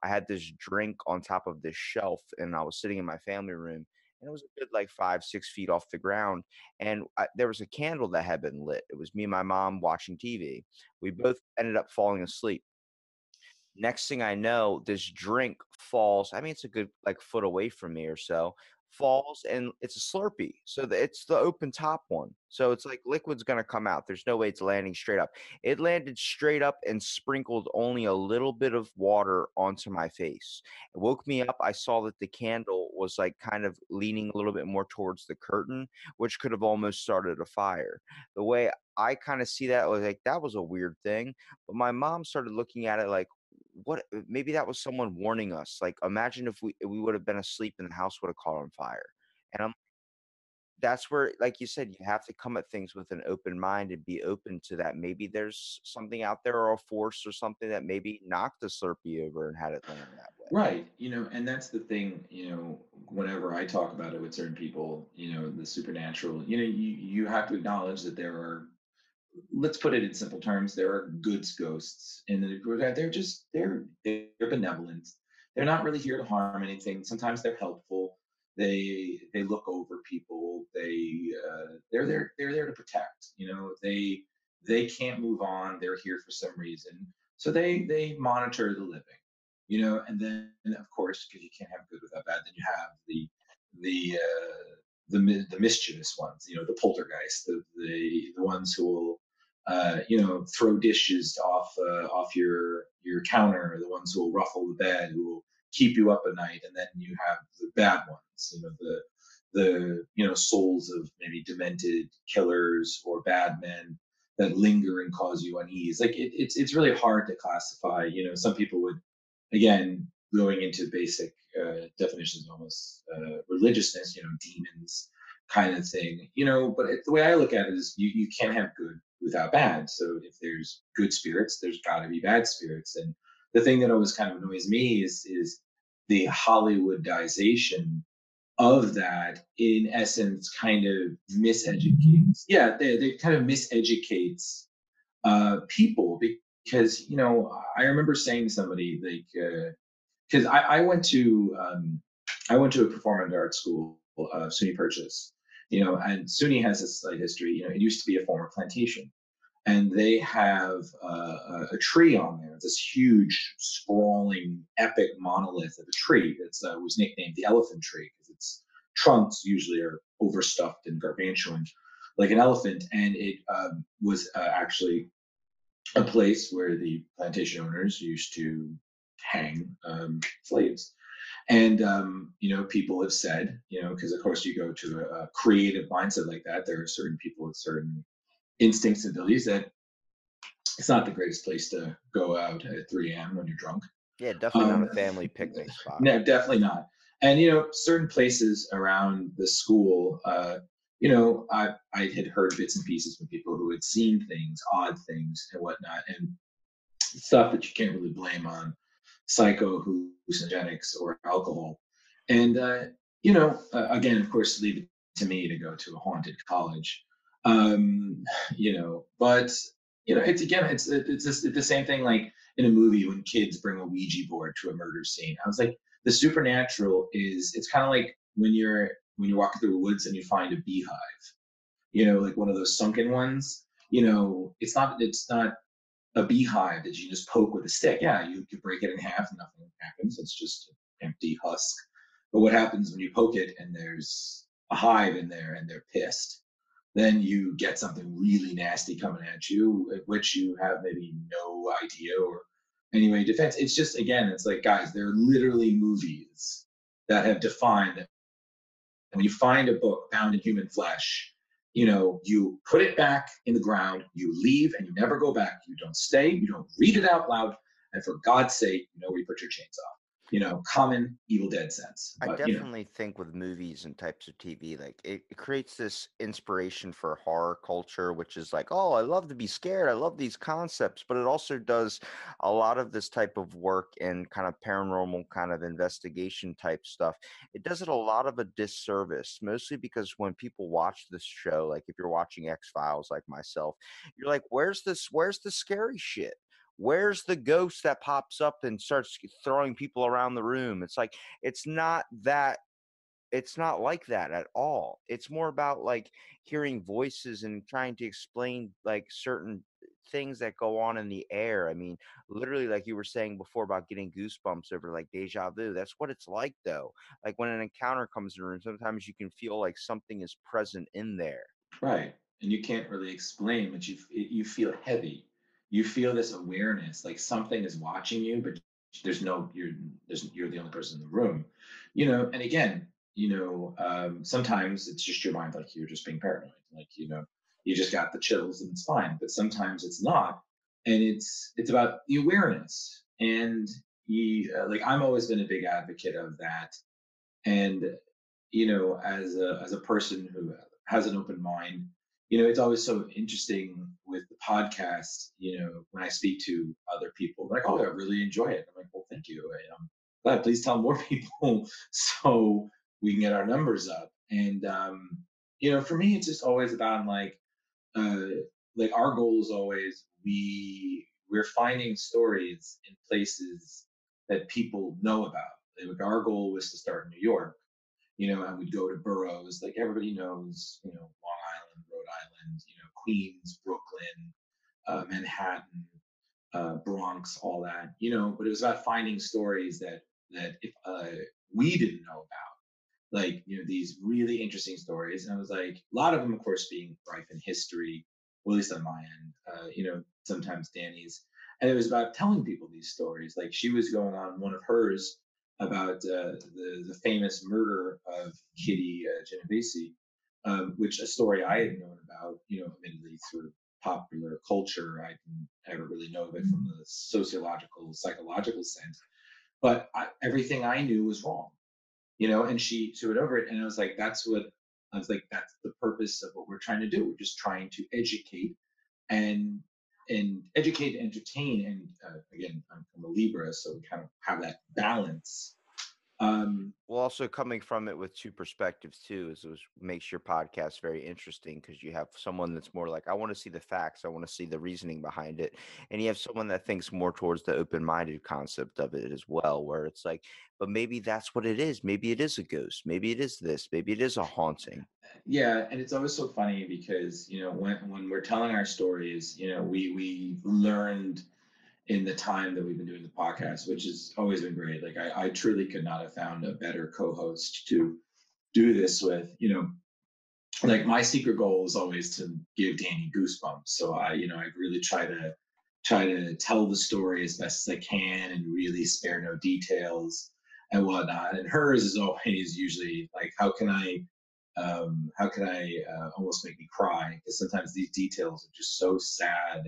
I had this drink on top of this shelf, and I was sitting in my family room. And it was a good, like, 5-6 feet off the ground. And there was a candle that had been lit. It was me and my mom watching TV. We both ended up falling asleep. Next thing I know, this drink falls. I mean, it's a good, like, foot away from me or so. Falls, and it's a Slurpee. So it's the open top one. So it's like liquid's going to come out. There's no way it's landing straight up. It landed straight up and sprinkled only a little bit of water onto my face. It woke me up. I saw that the candle was, like, kind of leaning a little bit more towards the curtain, which could have almost started a fire. The way I kind of see that, I was like, that was a weird thing. But my mom started looking at it like, what, maybe that was someone warning us. Like, imagine if we would have been asleep and the house would have caught on fire. And that's where, like you said, you have to come at things with an open mind and be open to that. Maybe there's something out there, or a force or something, that maybe knocked the Slurpee over and had it land that way. Right. You know, and that's the thing, you know, whenever I talk about it with certain people, you know, the supernatural, you know, you have to acknowledge that there are, let's put it in simple terms, there are good ghosts, and they're benevolent. They're not really here to harm anything. Sometimes they're helpful. They look over people. They're there to protect. You know, they can't move on. They're here for some reason, so they monitor the living. You know, and then, and of course, because you can't have good without bad, then you have the mischievous ones. You know, the poltergeist, the ones who will, you know, throw dishes off your counter, the ones who will ruffle the bed, who will keep you up at night. And then you have the bad ones, you know, the you know, souls of maybe demented killers or bad men that linger and cause you unease. Like, it's really hard to classify. You know, some people would, again, going into basic definitions, almost religiousness, you know, demons kind of thing, you know. But the way I look at it is, you can't have good without bad. So if there's good spirits, there's got to be bad spirits. And the thing that always kind of annoys me is the Hollywoodization of that, in essence, kind of miseducates. Yeah, they kind of miseducates people, because, you know, I remember saying to somebody, like, because I went to a performing arts school, SUNY Purchase. You know, and SUNY has a slight history. You know, it used to be a former plantation. and they have a tree on there, this huge, sprawling, epic monolith of a tree that was nicknamed the elephant tree because its trunks usually are overstuffed and gargantuan, like an elephant. And it was actually a place where the plantation owners used to hang slaves. And, you know, people have said, you know, because of course you go to a creative mindset like that, there are certain people with certain instincts and abilities that it's not the greatest place to go out at 3 a.m. when you're drunk. Yeah, definitely not a family picnic spot. No, definitely not. And, you know, certain places around the school, you know, I had heard bits and pieces from people who had seen things, odd things and whatnot, and stuff that you can't really blame on psychohallucinogenics or alcohol. And, you know, again, of course, leave it to me to go to a haunted college, you know, but, you know, it's again, it's the same thing like in a movie when kids bring a Ouija board to a murder scene. I was like, the supernatural is, it's kind of like when you're walking through the woods and you find a beehive, you know, like one of those sunken ones, you know, it's not a beehive that you just poke with a stick. Yeah, you can break it in half and nothing happens. It's just an empty husk. But what happens when you poke it and there's a hive in there and they're pissed? Then you get something really nasty coming at you, at which you have maybe no idea or anyway defense. It's just, again, it's like, guys, there are literally movies that have defined that when you find a book bound in human flesh, you know, you put it back in the ground, you leave, and you never go back. You don't stay, you don't read it out loud, and for God's sake, you know where you put your chainsaw. You know, common Evil Dead sense. But, I definitely think with movies and types of TV, like, it creates this inspiration for horror culture, which is like, oh, I love to be scared. I love these concepts. But it also does a lot of this type of work and kind of paranormal kind of investigation type stuff. It does it a lot of a disservice, mostly because when people watch this show, like if you're watching X Files like myself, you're like, where's the scary shit? Where's the ghost that pops up and starts throwing people around the room? It's like, it's not like that at all. It's more about like hearing voices and trying to explain like certain things that go on in the air. I mean, literally, like you were saying before about getting goosebumps over like deja vu. That's what it's like, though. Like when an encounter comes in a room, sometimes you can feel like something is present in there. Right. And you can't really explain, but you feel heavy. You feel this awareness, like something is watching you, but you're the only person in the room, you know. And again, you know, sometimes it's just your mind, like you're just being paranoid, like, you know, you just got the chills and it's fine. But sometimes it's not, and it's about the awareness. And like I'm always been a big advocate of that. And you know, as a person who has an open mind, you know, it's always so interesting with the podcast, you know, when I speak to other people, like, oh, I really enjoy it. I'm like, well, thank you. I'm glad. Please tell more people so we can get our numbers up. And, you know, for me, it's just always about like our goal is always we're finding stories in places that people know about. Like our goal was to start in New York, you know, and we'd go to boroughs, like everybody knows, you know, Long Island, Rhode Island, you know, Queens, Brooklyn, Manhattan, Bronx, all that, you know. But it was about finding stories that if we didn't know about, like, you know, these really interesting stories. And I was like, a lot of them, of course, being rife in history, or at least on my end, you know, sometimes Dani's. And it was about telling people these stories. Like she was going on one of hers about the famous murder of Kitty Genovese. Which a story I had known about, you know, admittedly through popular culture. I didn't ever really know of it from the sociological, psychological sense, but everything I knew was wrong, you know, and she went over it. And I was like, that's the purpose of what we're trying to do. We're just trying to educate and educate, entertain. And again, I'm a Libra, so we kind of have that balance Well, also coming from it with two perspectives too is it makes your podcast very interesting because you have someone that's more like, I want to see the facts, I want to see the reasoning behind it, and you have someone that thinks more towards the open-minded concept of it as well, where it's like, but maybe that's what it is. Maybe it is a ghost. Maybe it is this. Maybe it is a haunting. Yeah, and it's always so funny because when we're telling our stories, we learned in the time that we've been doing the podcast, which has always been great. Like I truly could not have found a better co-host to do this with. Like my secret goal is always to give Danny goosebumps. So I really try to tell the story as best as I can and really spare no details and whatnot. And hers is always usually like, how can I almost make me cry? Because sometimes these details are just so sad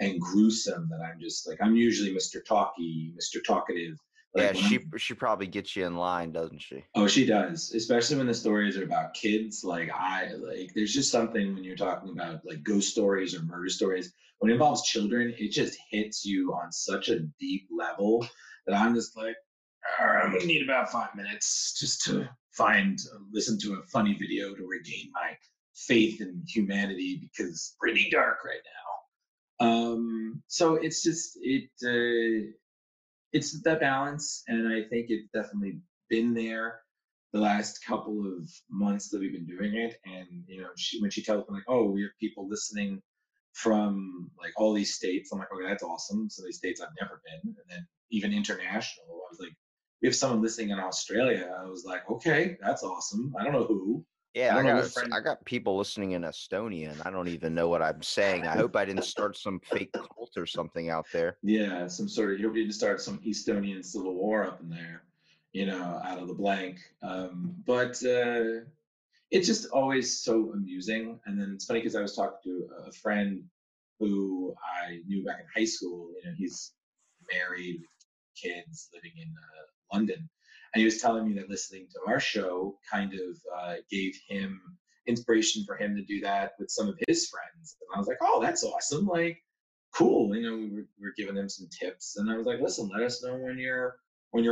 and gruesome that I'm just like, I'm usually Mr. Talky, Mr. Talkative. Like yeah, she probably gets you in line, doesn't she? Oh, she does, especially when the stories are about kids. There's just something when you're talking about like ghost stories or murder stories, when it involves children, it just hits you on such a deep level that I'm just like, all right, I'm gonna need about 5 minutes just to listen to a funny video to regain my faith in humanity because it's pretty dark right now. So it's just, it's that balance. And I think it's definitely been there the last couple of months that we've been doing it. And, when she tells me like, oh, we have people listening from like all these states. I'm like, okay, that's awesome. So these states I've never been. And then even international, I was like, we have someone listening in Australia. I was like, okay, that's awesome. I don't know who. Yeah, I got people listening in Estonia, and I don't even know what I'm saying. I hope I didn't start some fake cult or something out there. Yeah, you hope you didn't start some Estonian civil war up in there, out of the blank. But it's just always so amusing. And then it's funny because I was talking to a friend who I knew back in high school. He's married with kids living in London. And he was telling me that listening to our show kind of gave him inspiration for him to do that with some of his friends. And I was like, oh, that's awesome. Like, cool. We're giving them some tips. And I was like, listen, let us know when you're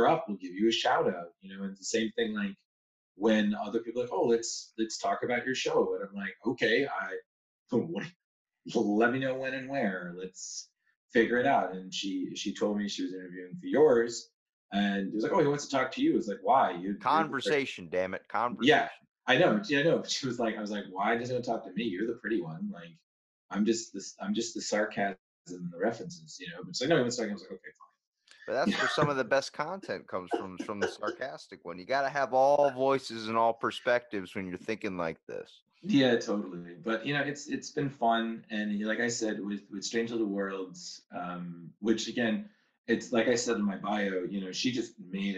up. We'll give you a shout out. And it's the same thing like when other people are like, oh, let's talk about your show. And I'm like, okay, let me know when and where. Let's figure it out. And she told me she was interviewing for yours. And he was like, oh, he wants to talk to you. It's like, why? Conversation, damn it. Conversation. Yeah, I know. Yeah, I know. She was like, I was like, why doesn't he talk to me? You're the pretty one. Like, I'm just the sarcasm and the references, But it's like, no, he wants to talk. I was like, okay, fine. But that's where some of the best content comes from the sarcastic one. You got to have all voices and all perspectives when you're thinking like this. Yeah, totally. But it's been fun. And like I said, with Strange Little Worlds, which again, it's like I said in my bio, she just made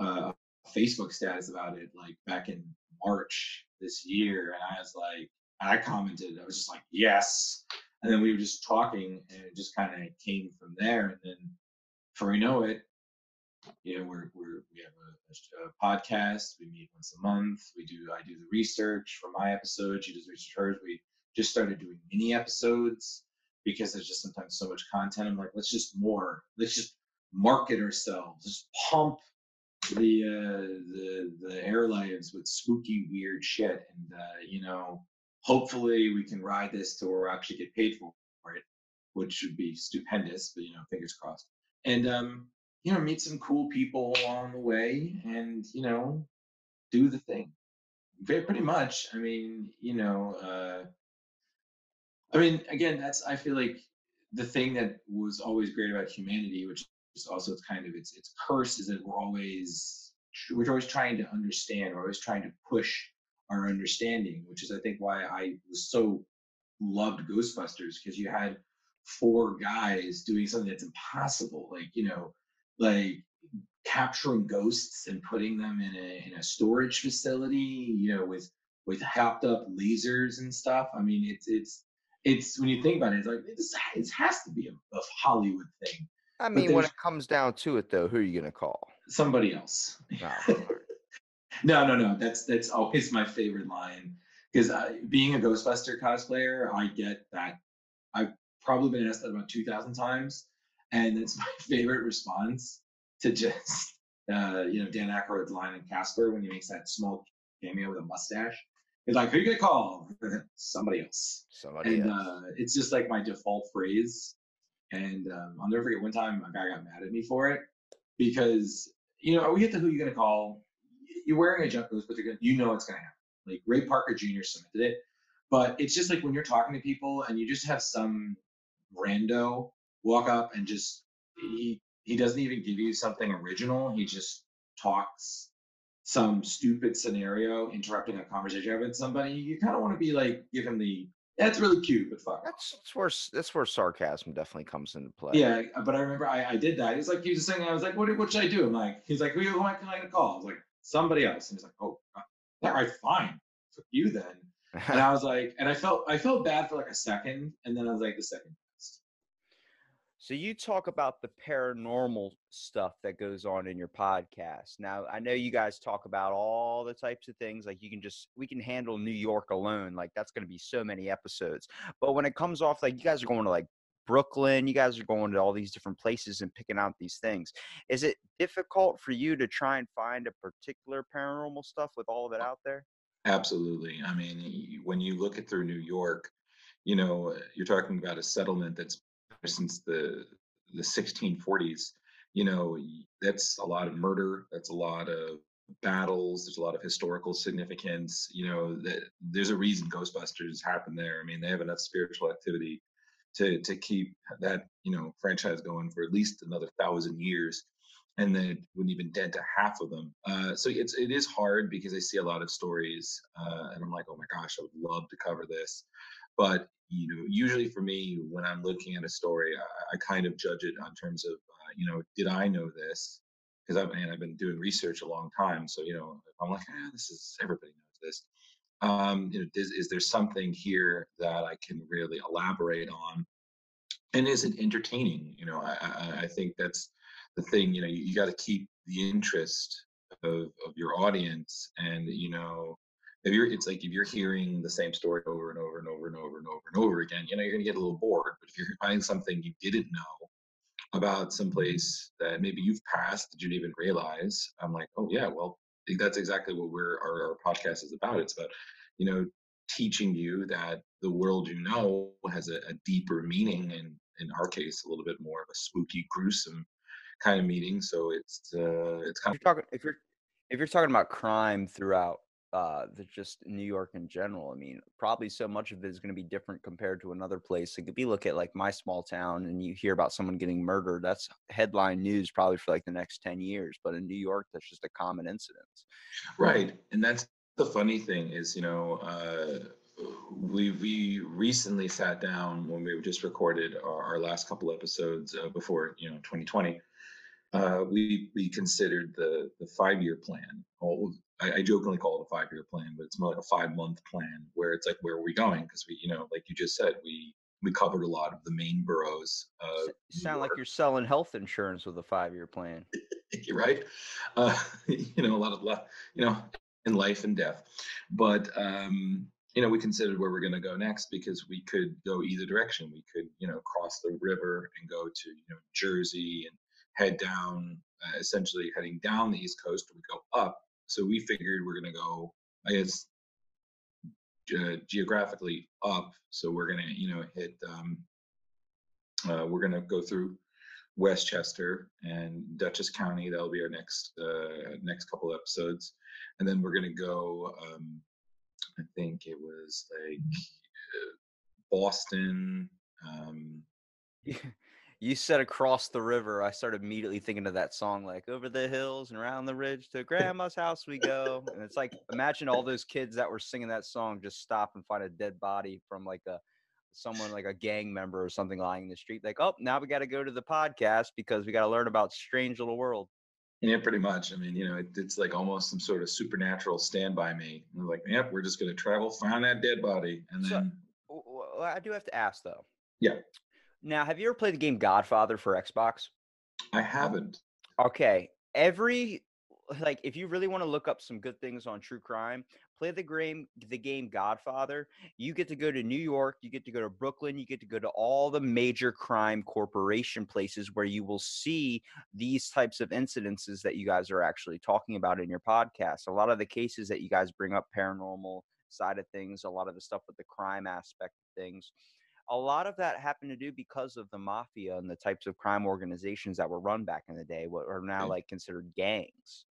a Facebook status about it like back in March this year. And I was like, and I commented, I was just like, yes. And then we were just talking and it just kind of came from there. And then before we know it, we have a podcast, we meet once a month. I do the research for my episode. She does research hers. We just started doing mini episodes. Because there's just sometimes so much content. I'm like, let's just market ourselves, just pump the airlines with spooky, weird shit. And, hopefully we can ride this to where we'll actually get paid for it, which would be stupendous, but fingers crossed. And, meet some cool people along the way and, do the thing. Pretty much. I mean, again, I feel like the thing that was always great about humanity, which is also its curse, is that we're always trying to understand. We're always trying to push our understanding, which is, I think, why I was so loved Ghostbusters, because you had four guys doing something that's impossible, like capturing ghosts and putting them in a storage facility, with hopped up lasers and stuff. I mean, it's when you think about it, it's like it has to be a Hollywood thing. I mean, when it comes down to it, though, who are you gonna call? Somebody else. No. That's always my favorite line because being a Ghostbuster cosplayer, I get that. I've probably been asked that about 2,000 times, and it's my favorite response to just Dan Aykroyd's line in Casper when he makes that small cameo with a mustache. He's like, who are you going to call? Somebody else. Somebody else. It's just like my default phrase. And I'll never forget one time a guy got mad at me for it because, we hit the who you going to call. You're wearing a jump boots, but it's going to happen. Like Ray Parker Jr. submitted it. But it's just like when you're talking to people and you just have some rando walk up and just he doesn't even give you something original. He just talks some stupid scenario, interrupting a conversation you're having with somebody. You kind of want to be like, give him the, that's really cute, but fuck. That's where sarcasm definitely comes into play. Yeah, but I remember I did that. He's like, he was just saying, I was like, what should I do? I'm like, he's like, who am I going to call? I was like, somebody else. And he's like, oh, all right, fine. Fuck you then. And I was like, and I felt bad for like a second, and then I was like, the second best. So you talk about the paranormal stuff that goes on in your podcast. Now I know you guys talk about all the types of things. Like we can handle New York alone. Like that's going to be so many episodes. But when it comes off, like you guys are going to like Brooklyn, you guys are going to all these different places and picking out these things. Is it difficult for you to try and find a particular paranormal stuff with all of it out there? Absolutely. I mean, when you look at through New York, you're talking about a settlement that's since the 1640s. That's a lot of murder. That's a lot of battles. There's a lot of historical significance. That there's a reason Ghostbusters happened there. I mean, they have enough spiritual activity to keep that franchise going for at least another 1,000 years. And then it wouldn't even dent to half of them. So it is hard because I see a lot of stories and I'm like, oh my gosh, I would love to cover this. But, usually for me, when I'm looking at a story, I kind of judge it on terms of, did I know this? Because I've been doing research a long time. So, I'm like, everybody knows this. Is there something here that I can really elaborate on? And is it entertaining? I think that's the thing. You got to keep the interest of your audience, and if you're hearing the same story over and over and over and over and over and over again, you're gonna get a little bored. But if you're finding something you didn't know about someplace that maybe you've passed that you didn't even realize, I'm like, oh yeah, well that's exactly what our podcast is about. It's about teaching you that the world has a deeper meaning, and in our case, a little bit more of a spooky, gruesome kind of meeting. So it's kind of if you're talking about crime throughout just New York in general, I mean, probably so much of it is going to be different compared to another place. Like if you look at like my small town and you hear about someone getting murdered, that's headline news probably for like the next 10 years. But in New York, that's just a common incident, right? And that's the funny thing is, we recently sat down when we just recorded our last couple episodes before 2020. We considered the 5-year plan. Well, I jokingly call it a 5-year plan, but it's more like a 5-month plan, where it's like, where are we going? Because we, like you just said, we covered a lot of the main boroughs. You sound like you're selling health insurance with a 5-year plan. You're right. A lot of in life and death, but we considered where we're going to go next, because we could go either direction. We could, cross the river and go to, Jersey and head down, essentially heading down the East Coast. We go up. So we figured we're going to go, I guess, geographically up. So we're going to, hit, we're going to go through Westchester and Dutchess County. That'll be our next couple of episodes. And then we're going to go, I think it was like Boston. You said across the river. I started immediately thinking of that song, like over the hills and around the ridge to grandma's house we go. And it's like, imagine all those kids that were singing that song just stop and find a dead body from like someone like a gang member or something lying in the street. Like, oh, now we got to go to the podcast because we got to learn about strange little world. Yeah, pretty much. I mean, it's like almost some sort of supernatural Stand By Me. And we're like, yep, we're just going to travel, find that dead body. And then I do have to ask, though. Yeah. Now, have you ever played the game Godfather for Xbox? I haven't. Okay. Every like, if you really want to look up some good things on true crime, play the game Godfather. You get to go to New York, you get to go to Brooklyn, you get to go to all the major crime corporation places where you will see these types of incidences that you guys are actually talking about in your podcast. A lot of the cases that you guys bring up, paranormal side of things, a lot of the stuff with the crime aspect of things. A lot of that happened to do because of the mafia and the types of crime organizations that were run back in the day, what are now like considered gangs.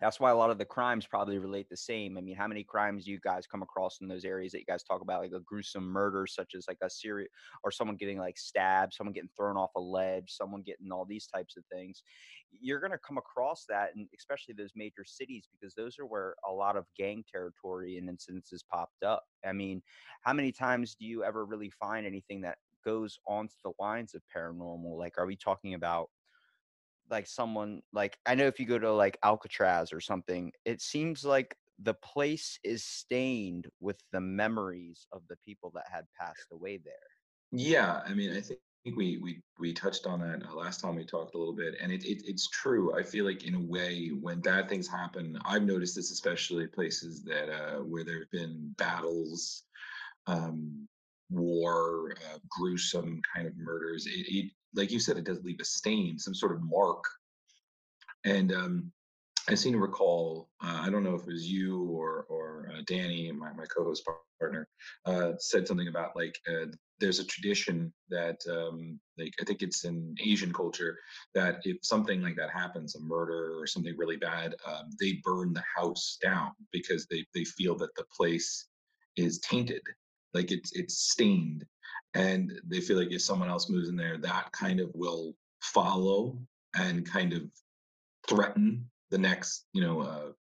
That's why a lot of the crimes probably relate the same. I mean, how many crimes do you guys come across in those areas that you guys talk about, like a gruesome murder, such as like a serial, or someone getting like stabbed, someone getting thrown off a ledge, someone getting all these types of things? You're going to come across that, and especially those major cities, because those are where a lot of gang territory and incidences popped up. I mean, how many times do you ever really find anything that goes onto the lines of paranormal? Like, are we talking about like someone, like, I know if you go to like Alcatraz or something, it seems like the place is stained with the memories of the people that had passed away there. Yeah, I mean, I think we touched on that last time we talked a little bit, and it's true. I feel like in a way, when bad things happen, I've noticed this especially places that where there have been battles, war, gruesome kind of murders. It like you said, it does leave a stain, some sort of mark. And I seem to recall, I don't know if it was you or Danny, my co-host partner, said something about like there's a tradition that like I think it's in Asian culture that if something like that happens, a murder or something really bad, they burn the house down because they feel that the place is tainted, like it's stained. And they feel like if someone else moves in there, that kind of will follow and kind of threaten the next,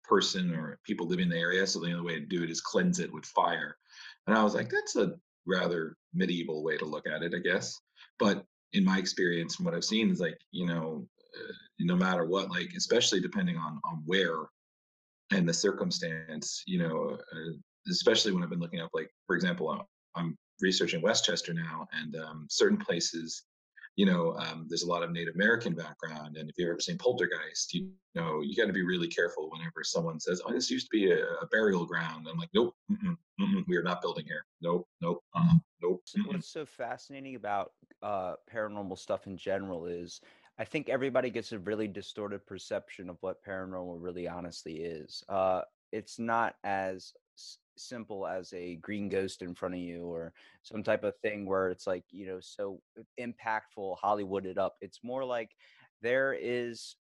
person or people living in the area. So the only way to do it is cleanse it with fire. And I was like, that's a rather medieval way to look at it, I guess. But in my experience, from what I've seen, is like, no matter what, like, especially depending on where and the circumstance, especially when I've been looking up, like, for example, I'm researching Westchester now, and certain places, there's a lot of Native American background, and if you've ever seen Poltergeist, you got to be really careful whenever someone says, "Oh, this used to be a burial ground." I'm like, "Nope, we are not building here. Nope, nope." So what's so fascinating about paranormal stuff in general is, I think everybody gets a really distorted perception of what paranormal really honestly is. It's not as simple as a green ghost in front of you or some type of thing where it's like, so impactful, Hollywooded up. It's more like there is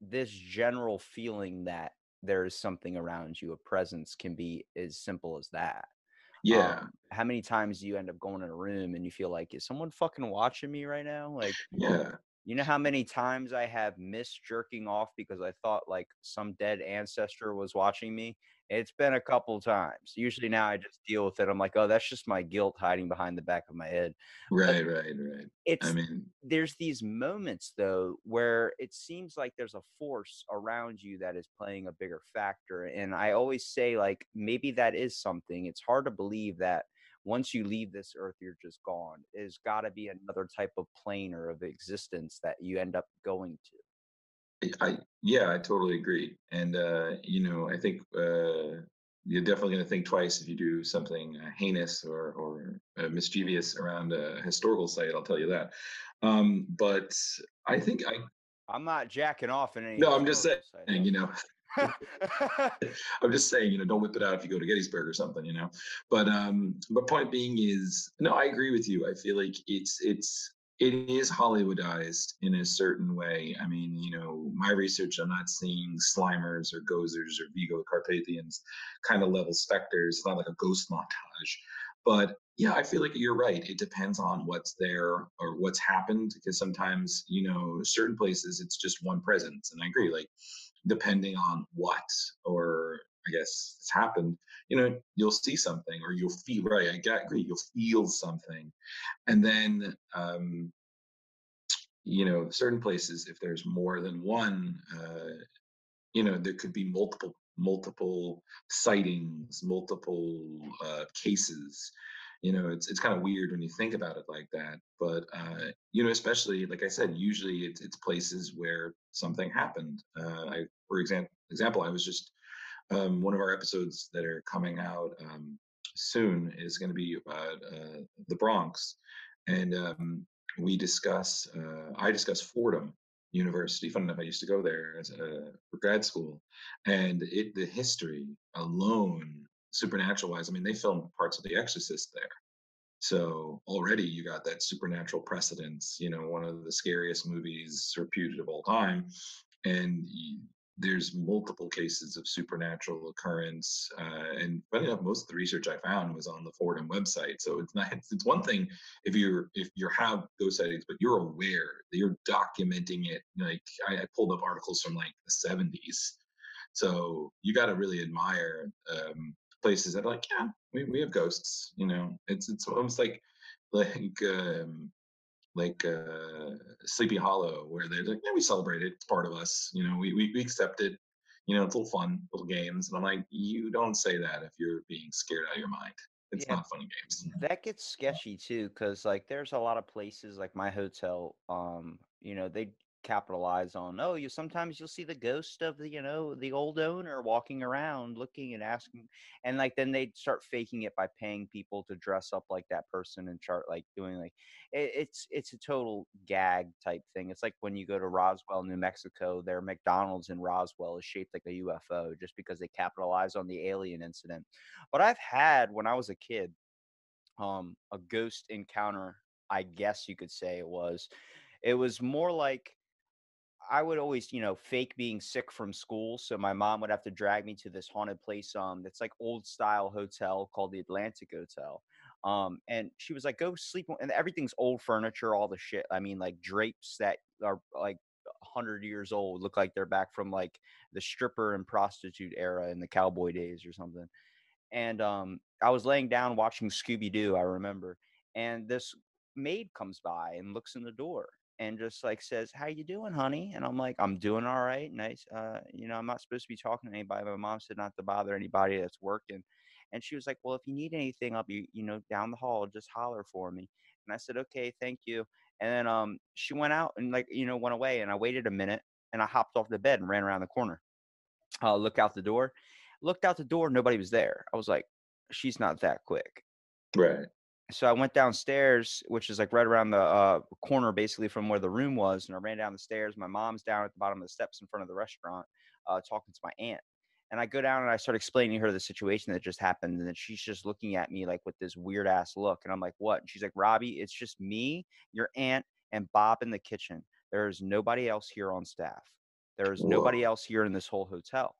this general feeling that there is something around you. A presence can be as simple as that. Yeah. How many times do you end up going in a room and you feel like, is someone fucking watching me right now? Like, yeah. You know how many times I have missed jerking off because I thought like some dead ancestor was watching me? It's been a couple times. Usually now I just deal with it. I'm like, oh, that's just my guilt hiding behind the back of my head. Right. There's these moments though where it seems like there's a force around you that is playing a bigger factor. And I always say, like, maybe that is something. It's hard to believe that once you leave this earth, you're just gone. There's got to be another type of plane or of existence that you end up going to. I totally agree. And, I think you're definitely going to think twice if you do something heinous or mischievous around a historical site. I'll tell you that. But I think I'm not jacking off in any. No, I'm just saying, I'm just saying, don't whip it out if you go to Gettysburg or something, but point being is, no, I agree with you. I feel like it is Hollywoodized in a certain way. I mean, my research, I'm not seeing Slimers or Gozers or Vigo Carpathians kind of level specters. It's not like a ghost montage, but yeah, I feel like you're right. It depends on what's there or what's happened, because sometimes, certain places it's just one presence. And I agree, like, depending on what, or I guess it's happened, you'll see something or you'll feel, right, I agree, you'll feel something. And then, certain places, if there's more than one, there could be multiple sightings, multiple cases. You know, it's kind of weird when you think about it like that. But, you know, especially, like I said, usually it's places where something happened. For example, I was just one of our episodes that are coming out soon is going to be about the Bronx. And I discuss Fordham University. Fun enough, I used to go there for grad school. And the history alone, supernatural wise, I mean, they filmed parts of The Exorcist there. So already you got that supernatural precedence, you know, one of the scariest movies reputed of all time. And there's multiple cases of supernatural occurrence. And funny enough, most of the research I found was on the Fordham website. So it's one thing if you have those sightings, but you're aware that you're documenting it. Like I pulled up articles from like the 70s. So you got to really admire, places that are like, yeah, we have ghosts, you know. It's almost like Sleepy Hollow, where they're like, yeah, we celebrate it, it's part of us, you know, we accept it, you know, it's all fun, little games. And I'm like, you don't say that if you're being scared out of your mind. It's not fun games. That gets sketchy too, because like there's a lot of places like my hotel, you know, they capitalize on, oh, you sometimes you'll see the ghost of the, you know, the old owner walking around looking and asking, and like then they start faking it by paying people to dress up like that person and start like doing like it's a total gag type thing. It's like when you go to Roswell, New Mexico, their McDonald's in Roswell is shaped like a UFO just because they capitalize on the alien incident. But I've had, when I was a kid, a ghost encounter, I guess you could say it was more like I would always, you know, fake being sick from school. So my mom would have to drag me to this haunted place that's like old style hotel called the Atlantic Hotel. And she was like, go sleep. And everything's old furniture, all the shit. I mean, like drapes that are like 100 years old, look like they're back from like the stripper and prostitute era in the cowboy days or something. And I was laying down watching Scooby-Doo, I remember. And this maid comes by and looks in the door. And just like says, how you doing, honey? And I'm like, I'm doing all right. Nice. You know, I'm not supposed to be talking to anybody. My mom said not to bother anybody that's working. And she was like, well, if you need anything, I'll be, you know, down the hall, just holler for me. And I said, okay, thank you. And then she went out and like, you know, went away. And I waited a minute and I hopped off the bed and ran around the corner. Looked out the door. Nobody was there. I was like, she's not that quick. Right. So I went downstairs, which is like right around the corner, basically from where the room was. And I ran down the stairs. My mom's down at the bottom of the steps in front of the restaurant, talking to my aunt. And I go down and I start explaining to her the situation that just happened. And then she's just looking at me like with this weird ass look. And I'm like, what? And she's like, Robbie, it's just me, your aunt, and Bob in the kitchen. There is nobody else here on staff. There is nobody else here in this whole hotel.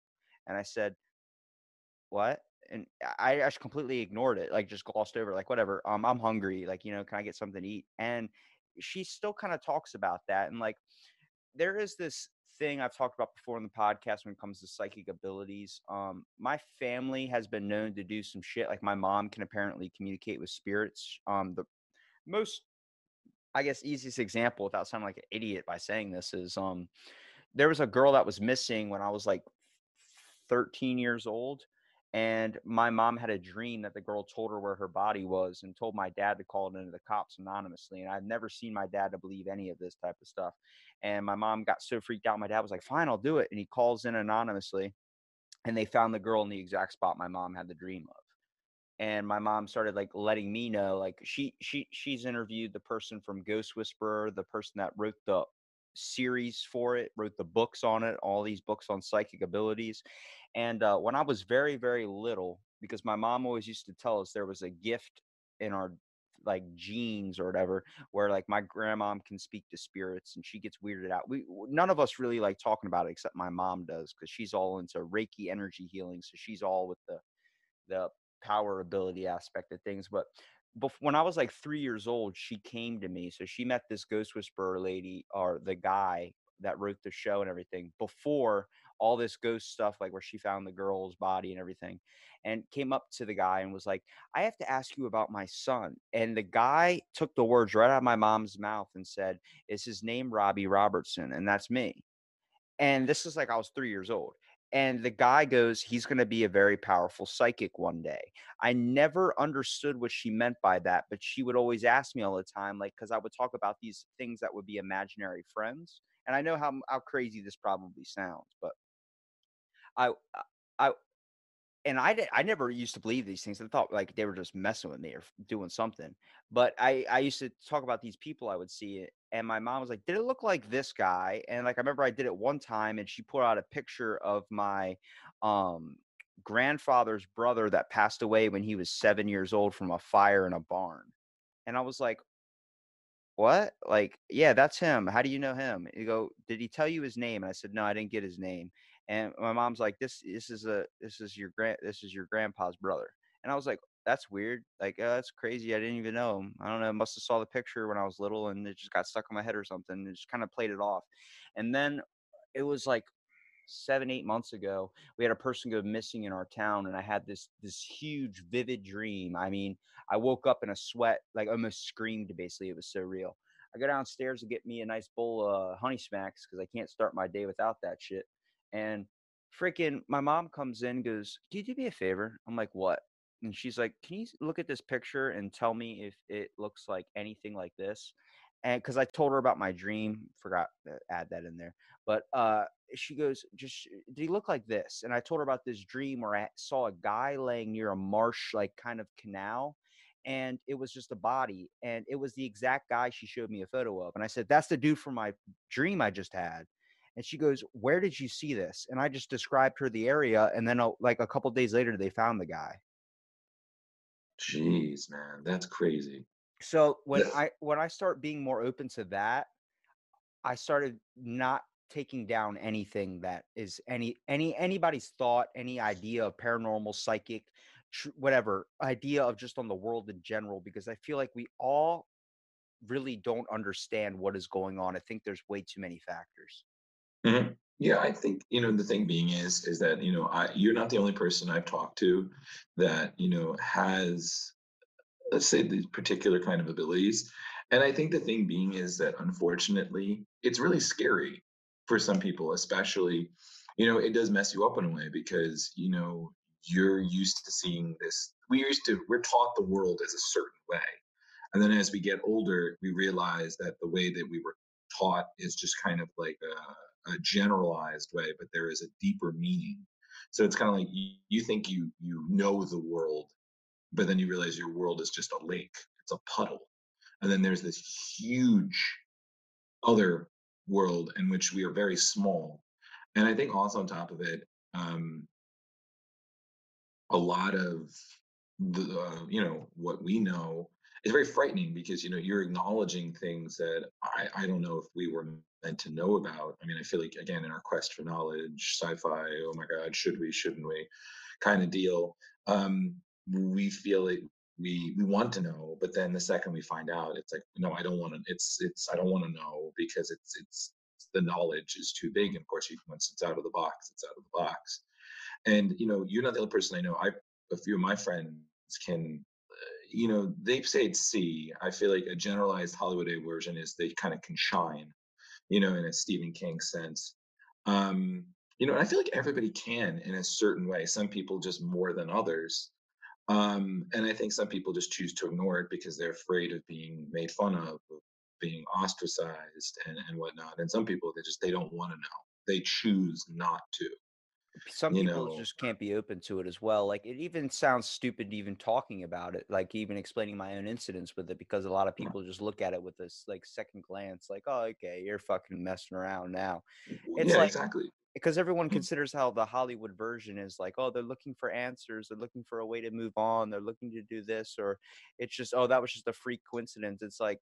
And I said, what? And I just completely ignored it, like just glossed over, like whatever. I'm hungry, like, you know, can I get something to eat? And she still kind of talks about that. And like, there is this thing I've talked about before in the podcast when it comes to psychic abilities. My family has been known to do some shit. Like my mom can apparently communicate with spirits. The most, I guess, easiest example without sounding like an idiot by saying this is there was a girl that was missing when I was like 13 years old. And my mom had a dream that the girl told her where her body was and told my dad to call it into the cops anonymously. And I've never seen my dad to believe any of this type of stuff. And my mom got so freaked out. My dad was like, fine, I'll do it. And he calls in anonymously. And they found the girl in the exact spot my mom had the dream of. And my mom started like letting me know, like she's interviewed the person from Ghost Whisperer, the person that wrote the series for it, wrote the books on it, all these books on psychic abilities. And when I was very, very little, because my mom always used to tell us there was a gift in our like genes or whatever, where like my grandma can speak to spirits and she gets weirded out. None of us really like talking about it except my mom does, because she's all into Reiki energy healing. So she's all with the power ability aspect of things. But when I was like 3 years old, she came to me. So she met this Ghost Whisperer lady, or the guy that wrote the show and everything, before all this ghost stuff, like where she found the girl's body and everything, and came up to the guy and was like, I have to ask you about my son. And the guy took the words right out of my mom's mouth and said, is his name Robbie Robertson? And that's me. And this is like, I was 3 years old. And the guy goes, he's going to be a very powerful psychic one day. I never understood what she meant by that, but she would always ask me all the time, like, because I would talk about these things that would be imaginary friends. And I know how crazy this probably sounds, but I never used to believe these things. I thought like they were just messing with me or doing something. But I used to talk about these people I would see, and my mom was like, "Did it look like this guy?" And like I remember I did it one time, and she pulled out a picture of my grandfather's brother that passed away when he was 7 years old from a fire in a barn. And I was like, "What? Like, yeah, that's him. How do you know him?" And you go, "Did he tell you his name?" And I said, "No, I didn't get his name." And my mom's like, this is your grandpa's brother. And I was like, that's weird. Like, that's crazy. I didn't even know him. I don't know. I must have saw the picture when I was little, and it just got stuck in my head or something. It just kind of played it off. And then it was like 7-8 months ago, we had a person go missing in our town, and I had this huge, vivid dream. I mean, I woke up in a sweat, like almost screamed, basically. It was so real. I go downstairs to get me a nice bowl of Honey Smacks because I can't start my day without that shit. And freaking my mom comes in and goes, "Can you do me a favor?" I'm like, "What?" And she's like, "Can you look at this picture and tell me if it looks like anything like this?" And because I told her about my dream, forgot to add that in there. But she goes, "Just did he look like this?" And I told her about this dream where I saw a guy laying near a marsh, like kind of canal, and it was just a body, and it was the exact guy she showed me a photo of. And I said, "That's the dude from my dream I just had." And she goes, "Where did you see this?" And I just described her the area, and then like a couple days later, they found the guy. Jeez, man, that's crazy. So when I start being more open to that, I started not taking down anything that is anybody's thought, any idea of paranormal, psychic, whatever idea of just on the world in general, because I feel like we all really don't understand what is going on. I think there's way too many factors. Mm-hmm. Yeah, I think, the thing being is that, you're not the only person I've talked to that, has, let's say, these particular kind of abilities. And I think the thing being is that, unfortunately, it's really scary for some people, especially, it does mess you up in a way because, you're used to seeing this. We're taught the world as a certain way. And then as we get older, we realize that the way that we were taught is just kind of like a generalized way, but there is a deeper meaning. So it's kind of like you think you know the world, but then you realize your world is just a lake, it's a puddle, and then there's this huge other world in which we are very small. And I think also on top of it, a lot of the what we know is very frightening because you're acknowledging things that I don't know if we were meant to know about. I mean, I feel like, again, in our quest for knowledge, sci-fi, oh my God, should we, shouldn't we, kind of deal. We feel like we want to know, but then the second we find out, it's like, no, I don't want to. It's I don't want to know because it's the knowledge is too big. And of course, once it's out of the box, it's out of the box. And you're not the only person I know. A few of my friends can. They say it's C. I feel like a generalized Hollywood A version is they kind of can shine, in a Stephen King sense. And I feel like everybody can in a certain way. Some people just more than others. And I think some people just choose to ignore it because they're afraid of being made fun of, being ostracized and whatnot. And some people, they don't want to know. They choose not to. Some people just can't be open to it as well. Like, it even sounds stupid even talking about it, like even explaining my own incidents with it, because a lot of people just look at it with this like second glance, like, oh, okay, you're fucking messing around now. It's yeah, like, exactly. Because everyone considers how the Hollywood version is like, oh, they're looking for answers. They're looking for a way to move on. They're looking to do this, or it's just, oh, that was just a freak coincidence. It's like,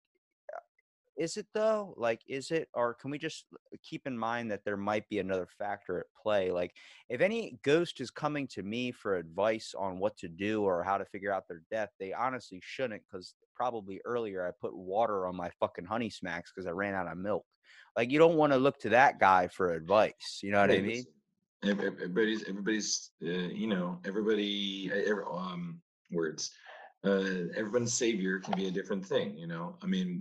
is it though? Like, is it? Or can we just keep in mind that there might be another factor at play? Like, if any ghost is coming to me for advice on what to do or how to figure out their death, they honestly shouldn't, because probably earlier I put water on my fucking Honey Smacks because I ran out of milk. Like, you don't want to look to that guy for advice. You know what I mean? Everyone's savior can be a different thing. I mean,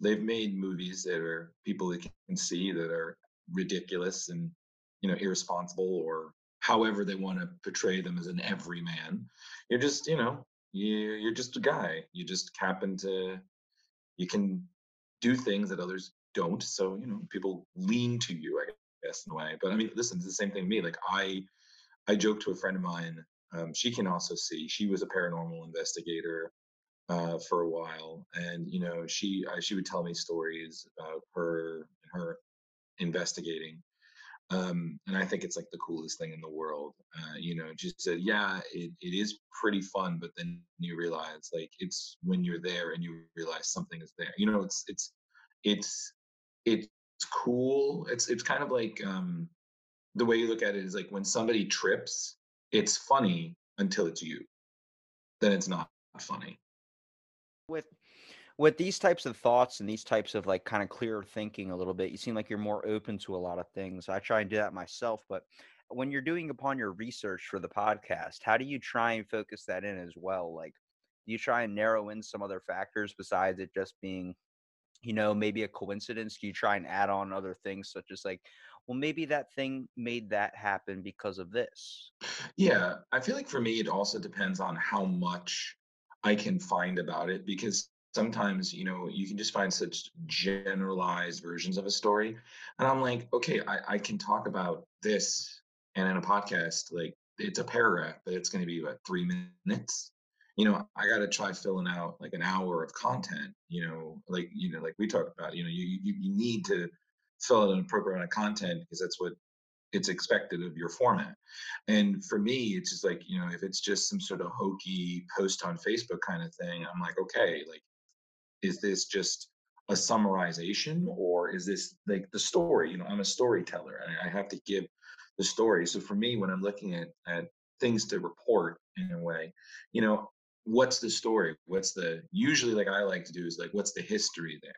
they've made movies that are people that can see that are ridiculous and irresponsible or however they want to portray them as an everyman. You're just, you know, you're just a guy. You just happen to, you can do things that others don't. So, you know, people lean to you, I guess, in a way. But I mean, listen, it's the same thing to me. Like I joked to a friend of mine, she can also see. She was a paranormal investigator for a while, and you know, she would tell me stories about her investigating, and I think it's like the coolest thing in the world. You know, she said, yeah, it is pretty fun, but then you realize, like, it's when you're there and you realize something is there. You know, it's cool. It's kind of like the way you look at it is like when somebody trips, it's funny until it's you, then it's not funny. With these types of thoughts and these types of like kind of clearer thinking a little bit, you seem like you're more open to a lot of things. I try and do that myself, but when you're doing upon your research for the podcast, how do you try and focus that in as well? Like, do you try and narrow in some other factors besides it just being, you know, maybe a coincidence? Do you try and add on other things such as like, well, maybe that thing made that happen because of this? Yeah, I feel like for me, it also depends on how much I can find about it, because sometimes, you know, you can just find such generalized versions of a story. And I'm like, okay, I can talk about this. And in a podcast, like, it's a paragraph, but it's going to be about 3 minutes. You know, I got to try filling out like an hour of content, like we talked about, you know, you need to fill out an appropriate amount of content because that's what it's expected of your format. And for me, it's just like, you know, if it's just some sort of hokey post on Facebook kind of thing, I'm like, okay, like, is this just a summarization or is this like the story? You know, I'm a storyteller and I have to give the story. So for me, when I'm looking at things to report in a way, you know, what's the story? What's the, usually like I like to do is like, what's the history there?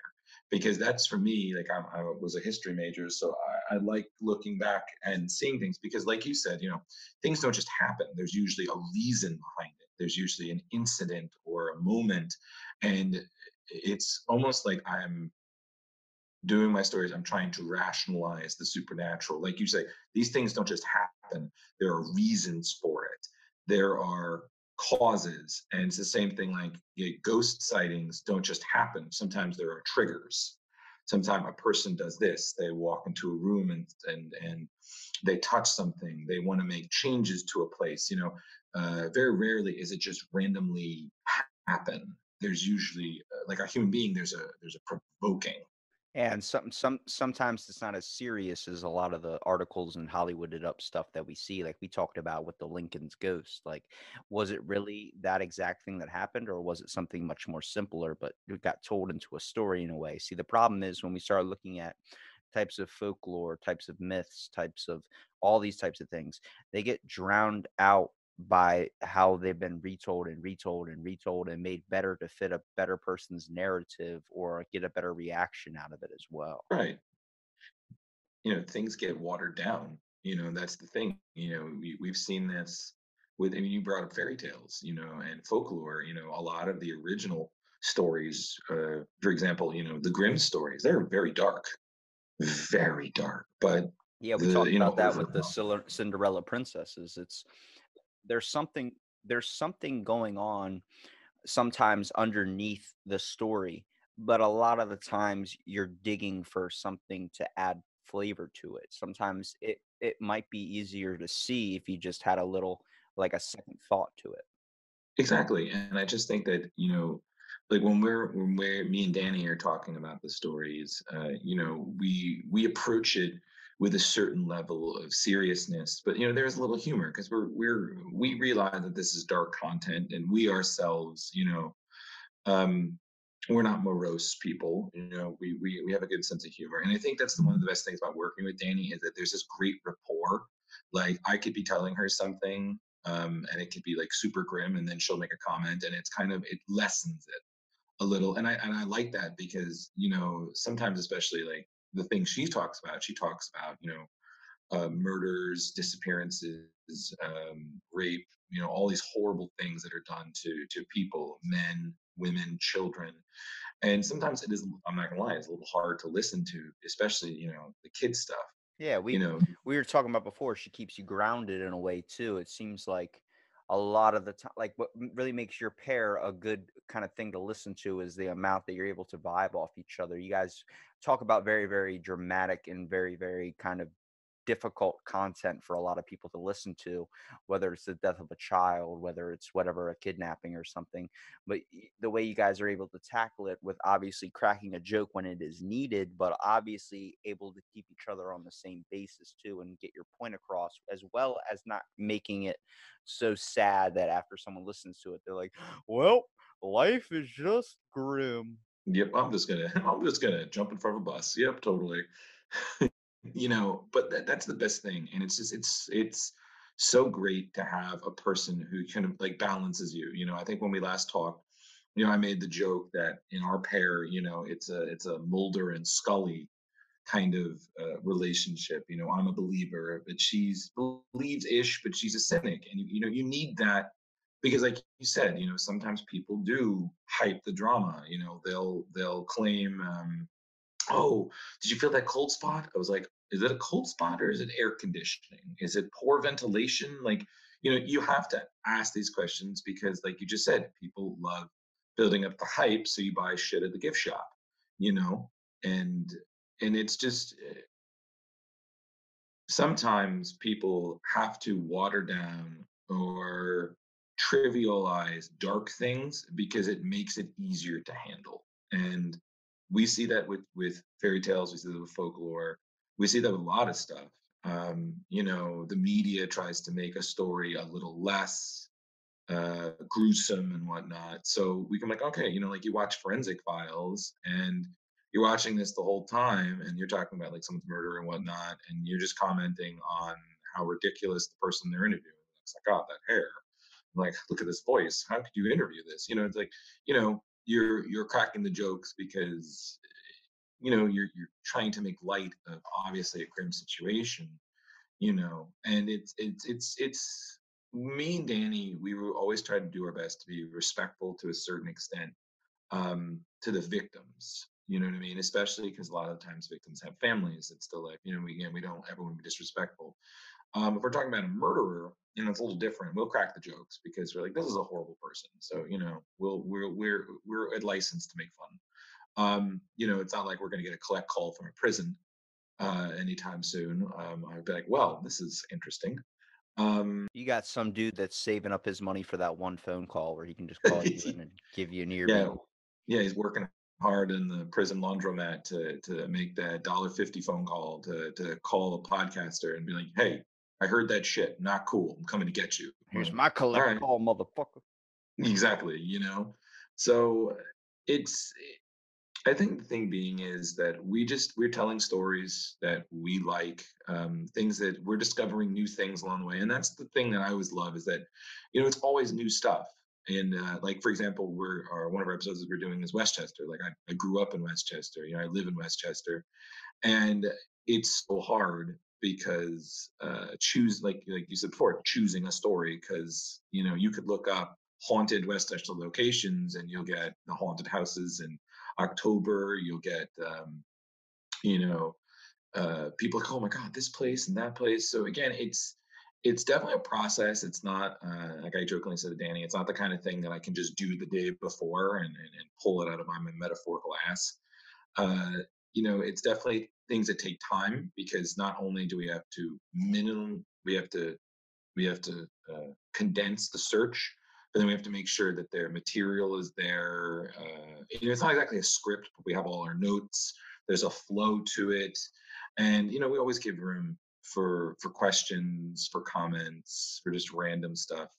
Because that's for me, like I was a history major, so I like looking back and seeing things, because like you said, you know, things don't just happen. There's usually a reason behind it. There's usually an incident or a moment. And it's almost like I'm doing my stories, I'm trying to rationalize the supernatural. Like you say, these things don't just happen. There are reasons for it. There are causes. And it's the same thing, like, you know, ghost sightings don't just happen. Sometimes there are triggers. Sometimes a person does this, they walk into a room and they touch something, they want to make changes to a place. You know, very rarely is it just randomly happen. There's usually like a human being, there's a provoking. And sometimes it's not as serious as a lot of the articles and Hollywooded up stuff that we see, like we talked about with the Lincoln's ghost. Like, was it really that exact thing that happened, or was it something much more simpler, but it got told into a story in a way? See, the problem is when we start looking at types of folklore, types of myths, types of all these types of things, they get drowned out by how they've been retold and retold and retold and made better to fit a better person's narrative or get a better reaction out of it as well. Right. You know, things get watered down. You know, that's the thing. You know, we've seen this with, I mean, you brought up fairy tales, you know, and folklore. You know, a lot of the original stories, for example, you know, the Grimm stories, they're very dark, but yeah, we talked about that with the Cinderella princesses. There's something going on sometimes underneath the story, but a lot of the times you're digging for something to add flavor to it. Sometimes it might be easier to see if you just had a little, like, a second thought to it. Exactly. And I just think that, you know, like when me and Danny are talking about the stories, you know, we approach it with a certain level of seriousness, but, you know, there's a little humor because we realize that this is dark content, and we ourselves, you know, we're not morose people. You know, we have a good sense of humor. And I think that's one of the best things about working with Dani is that there's this great rapport. Like, I could be telling her something, and it could be like super grim, and then she'll make a comment, and it's kind of, it lessens it a little. And I like that, because, you know, sometimes, especially like the things she talks about, you know, murders, disappearances, rape, you know, all these horrible things that are done to people, men, women, children. And sometimes it is, I'm not gonna lie, it's a little hard to listen to, especially, you know, the kids stuff. Yeah, we were talking about before, she keeps you grounded in a way too. It seems like a lot of the time, like what really makes your pair a good kind of thing to listen to is the amount that you're able to vibe off each other. You guys talk about very, very dramatic and very, very kind of difficult content for a lot of people to listen to, whether it's the death of a child, whether it's whatever, a kidnapping or something. But the way you guys are able to tackle it with obviously cracking a joke when it is needed, but obviously able to keep each other on the same basis too and get your point across, as well as not making it so sad that after someone listens to it, they're like, well, life is just grim. Yep, I'm just gonna jump in front of a bus. Yep, totally. But that's the best thing, and it's just it's so great to have a person who kind of like balances you. I think when we last talked, I made the joke that in our pair, it's a Mulder and Scully kind of relationship. I'm a believer, but she's believes-ish, but she's a cynic, and you need that, because like you said, sometimes people do hype the drama. They'll claim, oh, did you feel that cold spot? I was like, is it a cold spot or is it air conditioning? Is it poor ventilation? Like, you have to ask these questions because, like you just said, people love building up the hype. So you buy shit at the gift shop, and it's just sometimes people have to water down or trivialize dark things because it makes it easier to handle. And we see that with fairy tales, we see that with folklore, we see that with a lot of stuff. The media tries to make a story a little less gruesome and whatnot. So we can like, okay, like you watch Forensic Files and you're watching this the whole time and you're talking about like someone's murder and whatnot, and you're just commenting on how ridiculous the person they're interviewing looks like. Oh, that hair. I'm like, look at this voice. How could you interview this? It's like, you're cracking the jokes because you're trying to make light of obviously a grim situation, and it's me and Danny, we were always trying to do our best to be respectful to a certain extent to the victims, especially because a lot of times victims have families. It's still like, we don't ever want to be disrespectful. If we're talking about a murderer, it's a little different. We'll crack the jokes because we're like, this is a horrible person. So, we're licensed to make fun. It's not like we're going to get a collect call from a prison anytime soon. I'd be like, well, this is interesting. You got some dude that's saving up his money for that one phone call where he can just call you and give you an ear. Yeah, yeah, he's working hard in the prison laundromat to make that $1.50 phone call to call a podcaster and be like, hey, I heard that shit. Not cool. I'm coming to get you. Here's my collect call, motherfucker. Exactly. So I think the thing being is that we're telling stories that we like, things that we're discovering new things along the way. And that's the thing that I always love is that, it's always new stuff. And like, for example, one of our episodes that we're doing is Westchester. Like I grew up in Westchester, I live in Westchester, and it's so hard because like you said before, choosing a story, because you could look up haunted Westchester locations and you'll get the haunted houses in October. You'll get people like, oh my God, this place and that place. So again, it's definitely a process. It's not like I jokingly said to Danny, it's not the kind of thing that I can just do the day before and pull it out of my metaphorical ass. It's definitely things that take time, because not only do we have to condense the search, but then we have to make sure that their material is there. It's not exactly a script, but we have all our notes. There's a flow to it, and we always give room for questions, for comments, for just random stuff,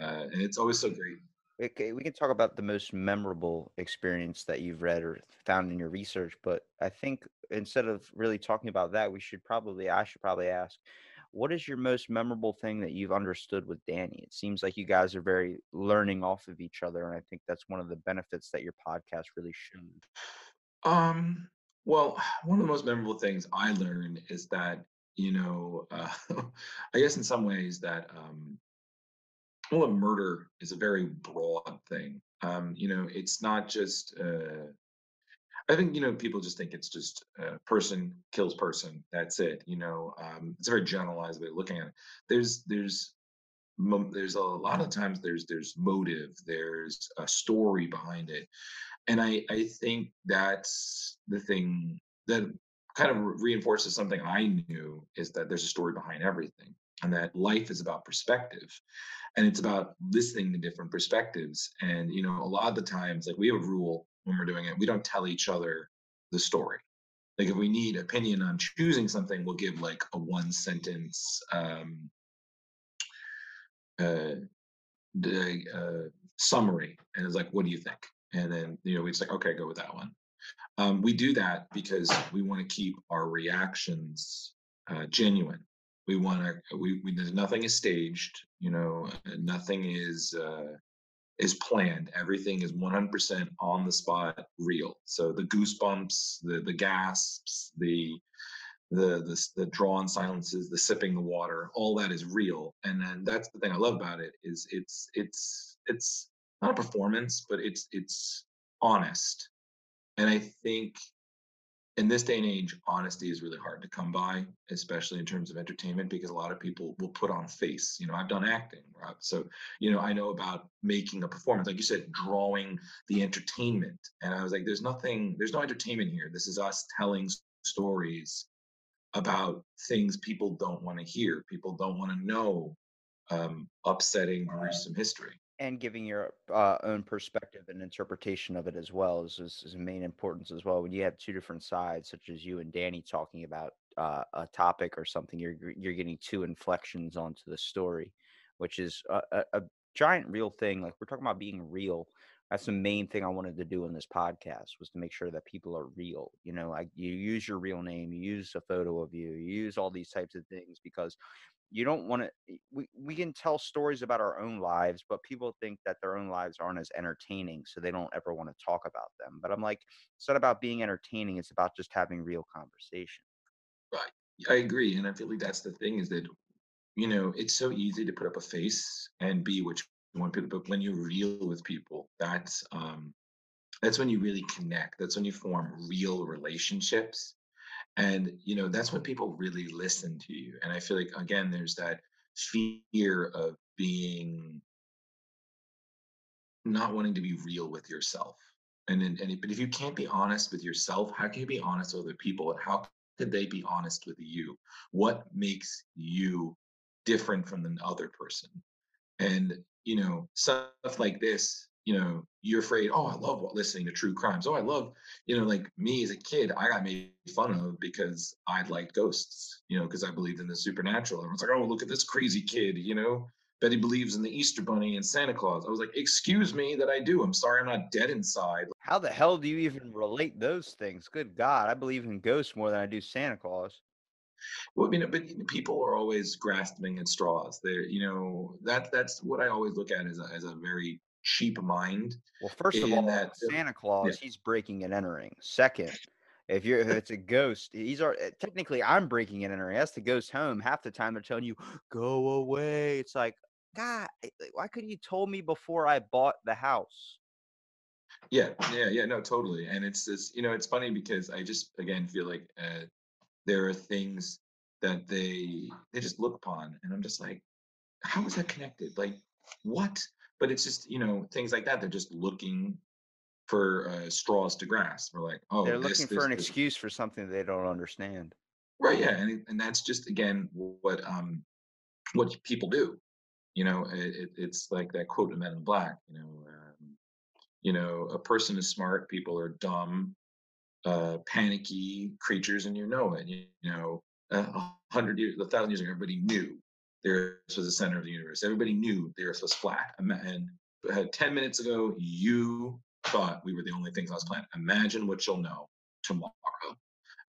and it's always so great. Okay, we can talk about the most memorable experience that you've read or found in your research, but I think instead of really talking about that, I should probably ask, what is your most memorable thing that you've understood with Danny? It seems like you guys are very learning off of each other, and I think that's one of the benefits that your podcast really showed. Well, one of the most memorable things I learned is that, I guess in some ways that, well, murder is a very broad thing. It's not just I think, you know, people just think it's just person kills person. That's it. You know, it's a very generalized way of looking at it. There's a lot of times there's motive, there's a story behind it. And I think that's the thing that kind of reinforces something I knew, is that there's a story behind everything, and that life is about perspective, and it's about listening to different perspectives. And, you know, a lot of the times, like, we have a rule when we're doing it, we don't tell each other the story. Like, if we need opinion on choosing something, we'll give like a 1-sentence summary, and it's like, what do you think? And then, you know, it's like, okay, go with that one. We do that because we want to keep our reactions genuine. We want to, nothing is staged, you know, nothing is planned. Everything is 100% on the spot, real. So the goosebumps, the gasps, the drawn silences, the sipping the water, all that is real. And then that's the thing I love about it, is it's not a performance, but it's honest. And I think in this day and age, honesty is really hard to come by, especially in terms of entertainment, because a lot of people will put on face. You know, I've done acting, Rob. So, you know, I know about making a performance, like you said, drawing the entertainment. And I was like, there's no entertainment here. This is us telling stories about things people don't want to hear. People don't want to know upsetting, gruesome history. And giving your own perspective and interpretation of it as well is the main importance as well. When you have two different sides, such as you and Danny talking about a topic or something, you're getting two inflections onto the story, which is a giant real thing. Like, we're talking about being real. That's the main thing I wanted to do in this podcast, was to make sure that people are real. You know, like, you use your real name, you use a photo of you, you use all these types of things, because you don't want to, we can tell stories about our own lives, but people think that their own lives aren't as entertaining, so they don't ever want to talk about them. But I'm like, it's not about being entertaining. It's about just having real conversation. Right. I agree. And I feel like that's the thing, is that, you know, it's so easy to put up a face and be what you want people, but when you're real with people, that's when you really connect. That's when you form real relationships. And, you know, that's when people really listen to you. And I feel like, again, there's that fear of being, not wanting to be real with yourself. But if you can't be honest with yourself, how can you be honest with other people? And how could they be honest with you? What makes you different from the other person? And, you know, stuff like this, you know, you're afraid, oh, I love listening to true crimes. Oh, I love, you know, like, me as a kid, I got made fun of because I liked ghosts, you know, because I believed in the supernatural. Everyone's like, oh, look at this crazy kid, you know, bet he believes in the Easter Bunny and Santa Claus. I was like, excuse me that I do. I'm sorry, I'm not dead inside. How the hell do you even relate those things? Good God, I believe in ghosts more than I do Santa Claus. Well, you know, but people are always grasping at straws. They're, you know, that's what I always look at as a very cheap mind. Well, first of all, that, Santa Claus, yeah, he's breaking and entering. Second, if it's a ghost, technically I'm breaking and entering. That's the ghost home. Half the time they're telling you, go away. It's like, God, why couldn't you told me before I bought the house? Yeah, no, totally. And it's this, you know, it's funny because I just, again, feel like there are things that they just look upon, and I'm just like, how is that connected? Like, what? But it's just, you know, things like that. They're just looking for straws to grasp. We're like, oh, they're looking for an excuse for something they don't understand. Right. Yeah. And that's just, again, what people do. You know, it's like that quote in Men in Black. You know, a person is smart. People are dumb, panicky creatures, and you know it. You know, 100 years, 1,000 years ago, everybody knew the Earth was the center of the universe. Everybody knew the Earth was flat. And 10 minutes ago, you thought we were the only things on this planet. Imagine what you'll know tomorrow.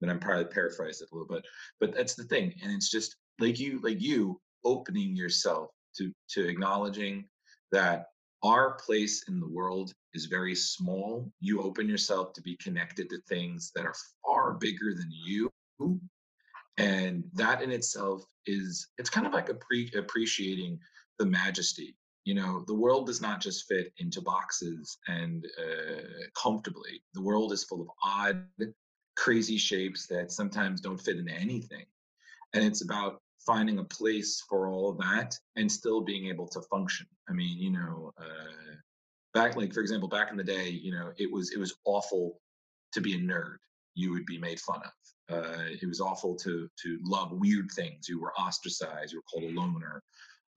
And I'm probably paraphrased it a little bit, but that's the thing. And it's just like you opening yourself to acknowledging that our place in the world is very small. You open yourself to be connected to things that are far bigger than you. And that in itself is, it's kind of like appreciating the majesty, You know, the world does not just fit into boxes and comfortably. The world is full of odd, crazy shapes that sometimes don't fit into anything. And it's about finding a place for all of that and still being able to function. I mean, you know, back, like, for example, back in the day, you know, it was awful to be a nerd. You would be made fun of. It was awful to love weird things. You were ostracized. You were called a loner,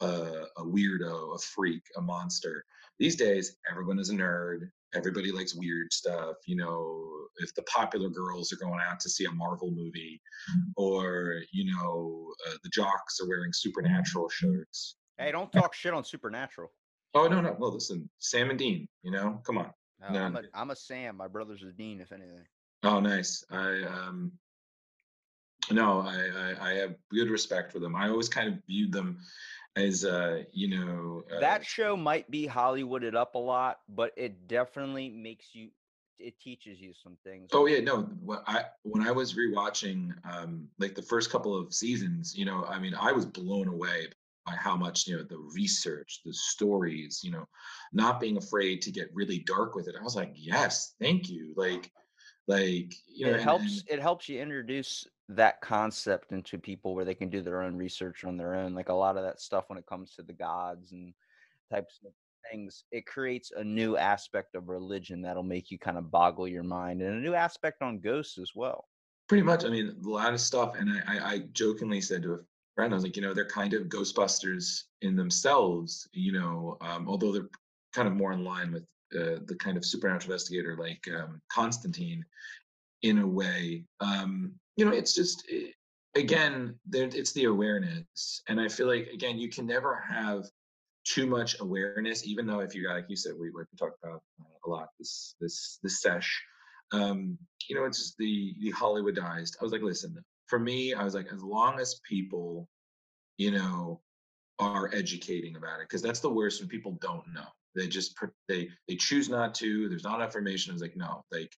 a weirdo, a freak, a monster. These days, everyone is a nerd. Everybody likes weird stuff. You know, if the popular girls are going out to see a Marvel movie, or, you know, the jocks are wearing Supernatural shirts. Hey, don't talk shit on Supernatural. Oh, no. Well, listen, Sam and Dean, you know, come on. No, I'm a Sam. My brother's a Dean, if anything. Oh, nice. I have good respect for them. I always kind of viewed them as, that show might be Hollywooded up a lot, but it definitely it teaches you some things. Oh yeah. No, when I was rewatching, like the first couple of seasons, you know, I mean, I was blown away by how much, you know, the research, the stories, you know, not being afraid to get really dark with it. I was like, yes, thank you. Like, you know, it helps you introduce that concept into people where they can do their own research on their own. Like a lot of that stuff when it comes to the gods and types of things, it creates a new aspect of religion that'll make you kind of boggle your mind, and a new aspect on ghosts as well. Pretty much. I mean, a lot of stuff. And I jokingly said to a friend, I was like, you know, they're kind of Ghostbusters in themselves, you know, although they're kind of more in line with the kind of supernatural investigator like Constantine in a way. You know, it's just, again, it's the awareness. And I feel like, again, you can never have too much awareness, even though if you got, like you said, we talked about a lot this sesh, you know, it's just the Hollywoodized. I was like, listen, for me, I was like, as long as people, you know, are educating about it, because that's the worst when people don't know. They just, they choose not to, there's not information. I was like, no, like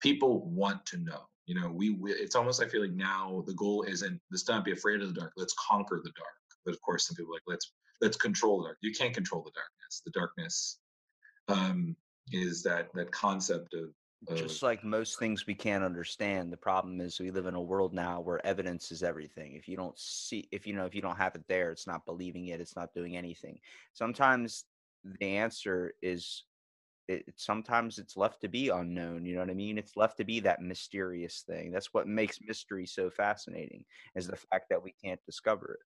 people want to know, you know, it's almost, I feel like now the goal isn't, let's not be afraid of the dark, let's conquer the dark. But of course, some people are like, let's control the dark. You can't control the darkness. The darkness is that concept of just like most things we can't understand. The problem is we live in a world now where evidence is everything. If you don't see, if you don't have it there, it's not believing it. It's not doing anything. Sometimes the answer is sometimes it's left to be unknown. You know what I mean? It's left to be that mysterious thing. That's what makes mystery so fascinating, is the fact that we can't discover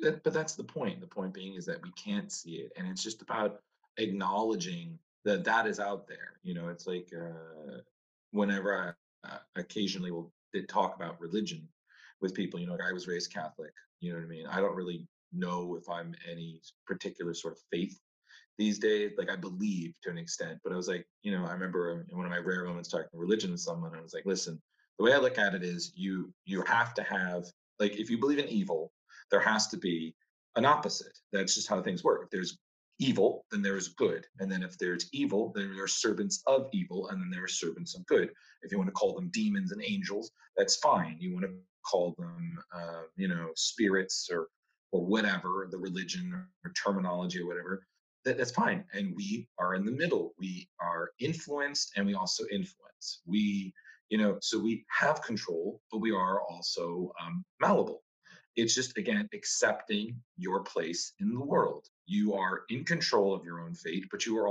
it. But that's the point. The point being is that we can't see it, and it's just about acknowledging that is out there. You know, it's like whenever I occasionally will talk about religion with people. You know, like I was raised Catholic. You know what I mean? I don't really know if I'm any particular sort of faith these days. Like I believe to an extent, but I was like, you know, I remember in one of my rare moments talking religion with someone, and I was like, listen, the way I look at it is, you have to have, like, if you believe in evil, there has to be an opposite. That's just how things work. If there's evil, then there is good. And then if there's evil, then there are servants of evil, and then there are servants of good. If you want to call them demons and angels, that's fine. You want to call them, you know, spirits or whatever, the religion or terminology or whatever, that's fine. And we are in the middle. We are influenced, and we also influence. We, you know, so we have control, but we are also malleable. It's just, again, accepting your place in the world. You are in control of your own fate, but you are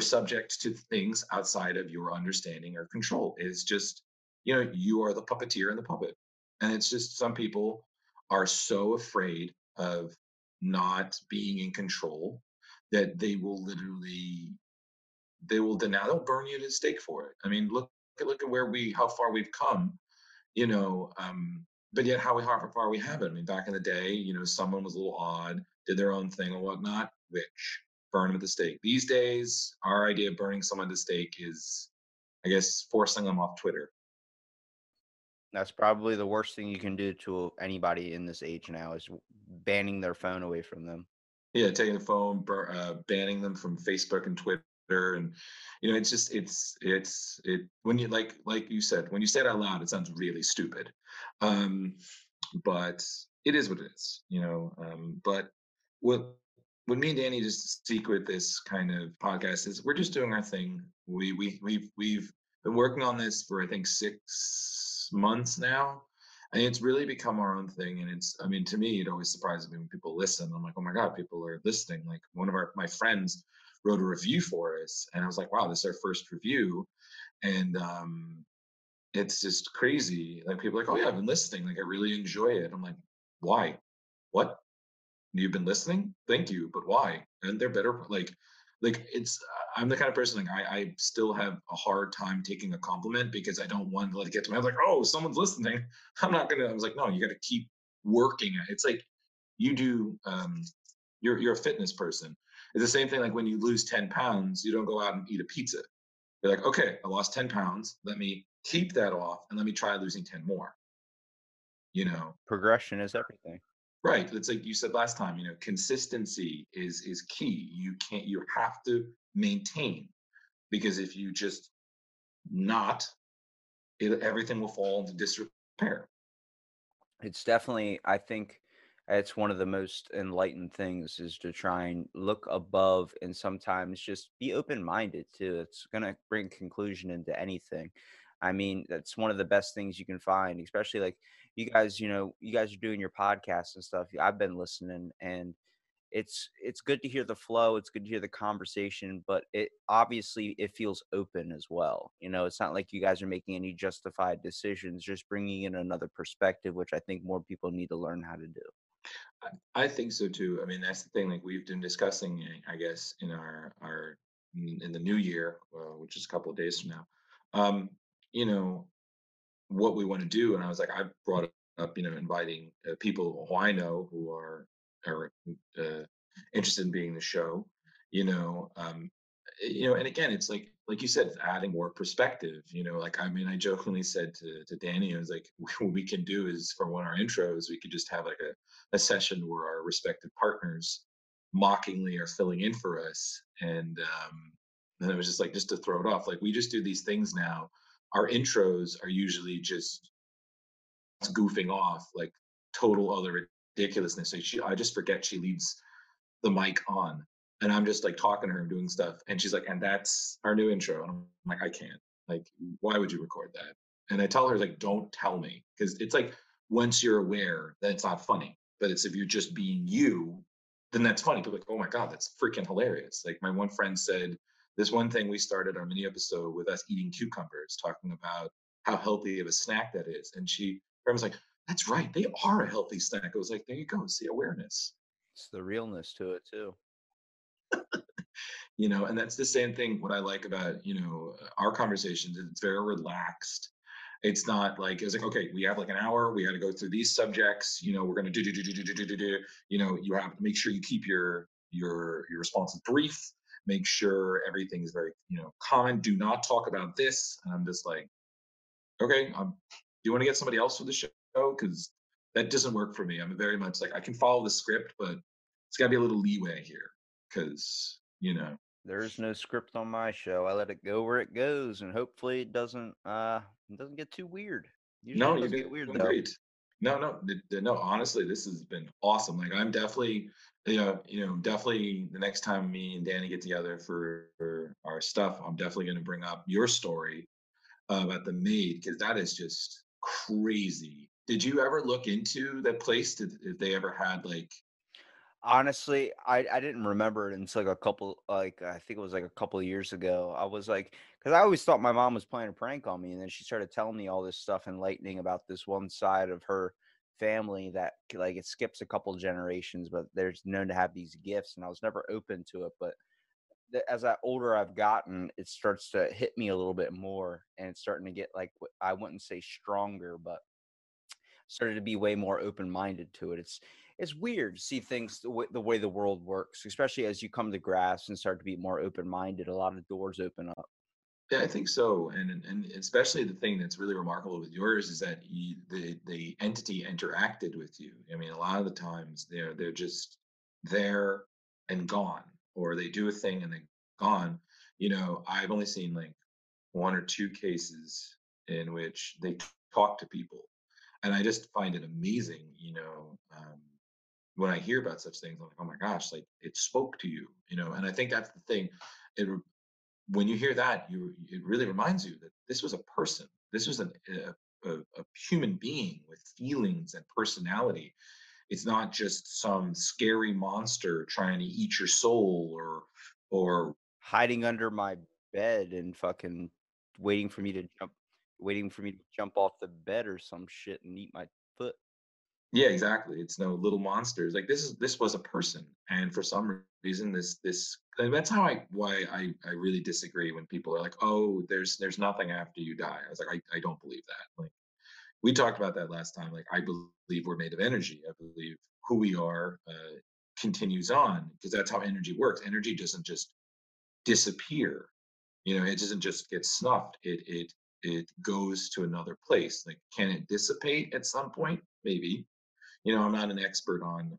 subject to things outside of your understanding or control. It's just, you know, you are the puppeteer and the puppet. And it's just, some people are so afraid of not being in control that they will literally, they'll burn you to the stake for it. I mean, look at how far we've come, you know, but yet how far we have it. I mean, back in the day, you know, someone was a little odd, did their own thing and whatnot, which burn them at the stake. These days, our idea of burning someone to stake is, I guess, forcing them off Twitter. That's probably the worst thing you can do to anybody in this age now, is banning their phone away from them. Yeah, taking the phone, banning them from Facebook and Twitter. And, you know, it's just, it, when you, like you said, when you say it out loud, it sounds really stupid. But it is what it is, you know, but what what me and Danny just seek with this kind of podcast is we're just doing our thing. We've been working on this for I think 6 months now, and it's really become our own thing. And it's, I mean, to me, it always surprises me when people listen. I'm like, oh my God, people are listening. Like one of my friends wrote a review for us, and I was like, wow, this is our first review, and it's just crazy. Like people are like, oh yeah, I've been listening. Like I really enjoy it. I'm like, why? What? You've been listening? Thank you, but why? And they're better. Like it's. I'm the kind of person like I still have a hard time taking a compliment because I don't want to let it get to me. I'm like, oh, someone's listening. I'm not gonna. I was like, no, you got to keep working. It's like you do. You're a fitness person. It's the same thing. Like when you lose 10 pounds, you don't go out and eat a pizza. You're like, okay, I lost 10 pounds. Let me keep that off and let me try losing 10 more. You know, progression is everything. Right. It's like you said last time, you know, consistency is key. You have to maintain, because if you just not, everything will fall into disrepair. It's definitely, I think it's one of the most enlightened things is to try and look above and sometimes just be open-minded too. It's going to bring conclusion into anything. I mean, that's one of the best things you can find, especially like you guys, you know, you guys are doing your podcasts and stuff. I've been listening, and it's good to hear the flow. It's good to hear the conversation, but it obviously it feels open as well. You know, it's not like you guys are making any justified decisions, just bringing in another perspective, which I think more people need to learn how to do. I think so too. I mean, that's the thing, like we've been discussing, I guess, in our in the new year, which is a couple of days from now. You know, what we want to do. And I was like, I brought up, you know, inviting people who I know who are interested in being in the show, you know, and again, it's like you said, it's adding more perspective, you know, like, I mean, I jokingly said to Danny, I was like, what we can do is for one of our intros, we could just have like a session where our respective partners mockingly are filling in for us. And then it was just like, just to throw it off. Like we just do these things now. Our intros are usually just goofing off, like total other ridiculousness. Like I just forget she leaves the mic on, and I'm just like talking to her and doing stuff, and she's like, "And that's our new intro." And I'm like, "I can't. Like, why would you record that?" And I tell her like, "Don't tell me," because it's like once you're aware that it's not funny, but it's if you're just being you, then that's funny. People are like, "Oh my God, that's freaking hilarious!" Like my one friend said. This one thing we started our mini episode with us eating cucumbers, talking about how healthy of a snack that is. And I was like, that's right. They are a healthy snack. I was like, there you go. It's the awareness. It's the realness to it too. You know, and that's the same thing. What I like about, you know, our conversations, it's very relaxed. It's not like, it's like, okay, we have like an hour. We got to go through these subjects. You know, we're going to do. You know, you have to make sure you keep your responses brief. Make sure everything is very, you know, common. Do not talk about this. And I'm just like, okay, do you want to get somebody else for the show? Because that doesn't work for me. I'm very much like, I can follow the script, but it's got to be a little leeway here because, you know. There's no script on my show. I let it go where it goes, and hopefully it doesn't get too weird. Usually no, you get weird though. Great. No, honestly, this has been awesome. Like I'm definitely, you know, definitely the next time me and Danny get together for our stuff, I'm definitely going to bring up your story about the maid, because that is just crazy. Did you ever look into that place? If they ever had like. Honestly, I didn't remember it until like I think it was a couple of years ago. I was like, because I always thought my mom was playing a prank on me, and then she started telling me all this stuff enlightening about this one side of her family that like it skips a couple generations, but they're known to have these gifts, and I was never open to it. But as I older I've gotten, it starts to hit me a little bit more, and it's starting to get like I wouldn't say stronger, but started to be way more open-minded to it. It's weird to see things the way the world works, especially as you come to grasp and start to be more open-minded. A lot of doors open up. Yeah, I think so. And especially the thing that's really remarkable with yours is that the entity interacted with you. I mean, a lot of the times they're just there and gone, or they do a thing and they're gone. You know, I've only seen like one or two cases in which they talk to people. And I just find it amazing, you know, when I hear about such things, I'm like, oh my gosh, like it spoke to you, you know? And I think that's the thing. When you hear that, it really reminds you that this was a person. This was a human being with feelings and personality. It's not just some scary monster trying to eat your soul or hiding under my bed and fucking waiting for me to jump off the bed or some shit and eat my foot. Yeah, exactly. It's no little monsters. Like this was a person, and for some reason, this and that's how I really disagree when people are like, "Oh, there's nothing after you die." I was like, I don't believe that. Like we talked about that last time. Like I believe we're made of energy. I believe who we are continues on, because that's how energy works. Energy doesn't just disappear. You know, it doesn't just get snuffed. It goes to another place. Like, can it dissipate at some point? Maybe. You know, I'm not an expert on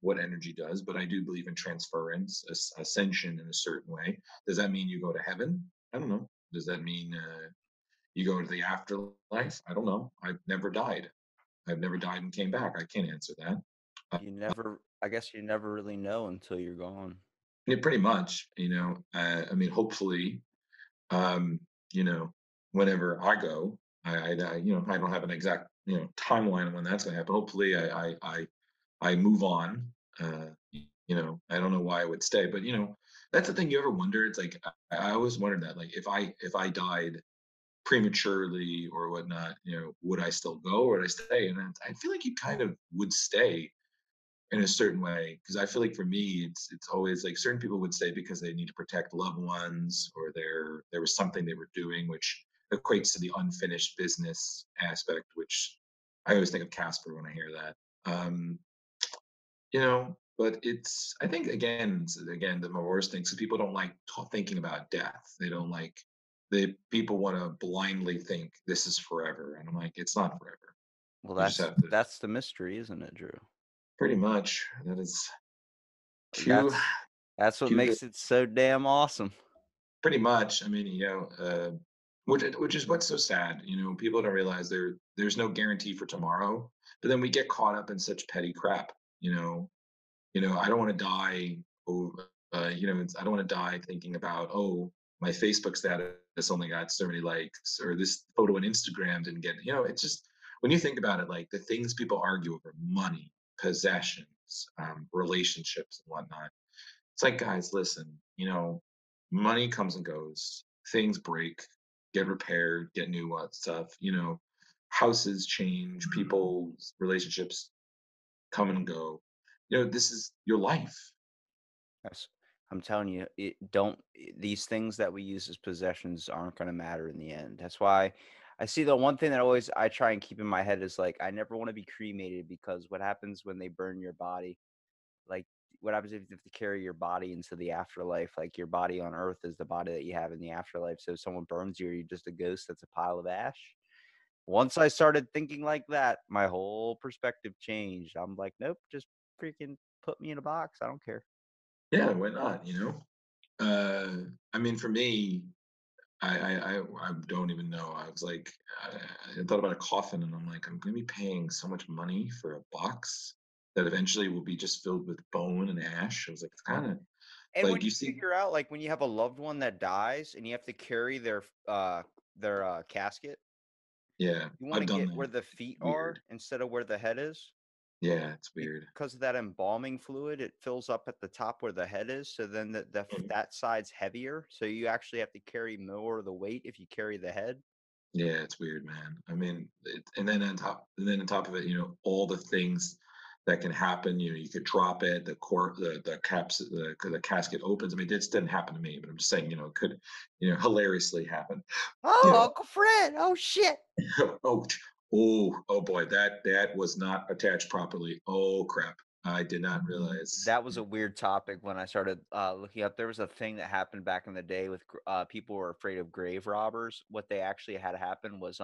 what energy does, but I do believe in transference, ascension in a certain way. Does that mean you go to heaven? I don't know. Does that mean you go to the afterlife? I don't know. I've never died. I've never died and came back. I can't answer that. I guess you never really know until you're gone. Yeah, pretty much, you know, I mean, hopefully, you know, whenever I go, I you know, I don't have an exact, you know, timeline on when that's going to happen. Hopefully I move on. You know, I don't know why I would stay, but you know, that's the thing. You ever wonder, it's like, I always wondered that, like, if I died prematurely or whatnot, you know, would I still go or would I stay? And I feel like you kind of would stay in a certain way. Cause I feel like for me, it's always like certain people would stay because they need to protect loved ones, or there was something they were doing, which equates to the unfinished business aspect, which I always think of Casper when I hear that. You know, but it's, I think again, the worst thing, so people don't like thinking about death. They don't like, people want to blindly think this is forever. And I'm like, it's not forever. Well, that's the mystery, isn't it, Drew? Pretty much. That is. That's what makes it so damn awesome. Pretty much. I mean, you know, Which is what's so sad, you know. People don't realize there's no guarantee for tomorrow. But then we get caught up in such petty crap, you know. You know, I don't want to die. I don't want to die thinking about, oh, my Facebook status only got so many likes, or this photo on Instagram didn't get. You know, it's just when you think about it, like the things people argue over: money, possessions, relationships, and whatnot. It's like, guys, listen. You know, money comes and goes. Things break. Get repaired, get new stuff, you know, houses change, people's relationships come and go. You know, this is your life. Yes. I'm telling you, these things that we use as possessions aren't going to matter in the end. That's why I see the one thing that I try and keep in my head is like, I never want to be cremated, because what happens when they burn your body? Like, what happens if they carry your body into the afterlife? Like your body on earth is the body that you have in the afterlife. So if someone burns you, or you're just a ghost that's a pile of ash. Once I started thinking like that, my whole perspective changed. I'm like, nope, just freaking put me in a box. I don't care. Yeah, why not? You know, I mean, for me, I don't even know. I was like, I thought about a coffin, and I'm like, I'm going to be paying so much money for a box that eventually will be just filled with bone and ash. I was like, it's kind of. And like, when you figure out, like when you have a loved one that dies and you have to carry their casket. Yeah, you want to get that. Where the feet are instead of where the head is. Yeah, it's weird. Because of that embalming fluid, it fills up at the top where the head is. So then that side's heavier. So you actually have to carry more of the weight if you carry the head. Yeah, it's weird, man. I mean, and then on top of it, you know, all the things that can happen. You know, you could drop it. The casket opens. I mean, this didn't happen to me, but I'm just saying, you know, it could, you know, hilariously happen. Oh, you know. Uncle Fred! Oh shit! oh boy, that was not attached properly. Oh crap! I did not realize that was a weird topic when I started looking up. There was a thing that happened back in the day with people were afraid of grave robbers. What they actually had happen was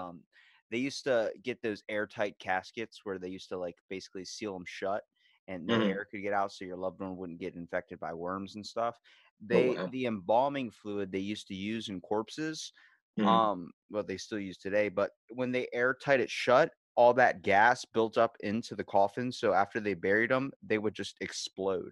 they used to get those airtight caskets where they used to like basically seal them shut and no air could get out, so your loved one wouldn't get infected by worms and stuff. The embalming fluid they used to use in corpses, well, they still use today, but when they airtight it shut, all that gas built up into the coffin, so after they buried them, they would just explode.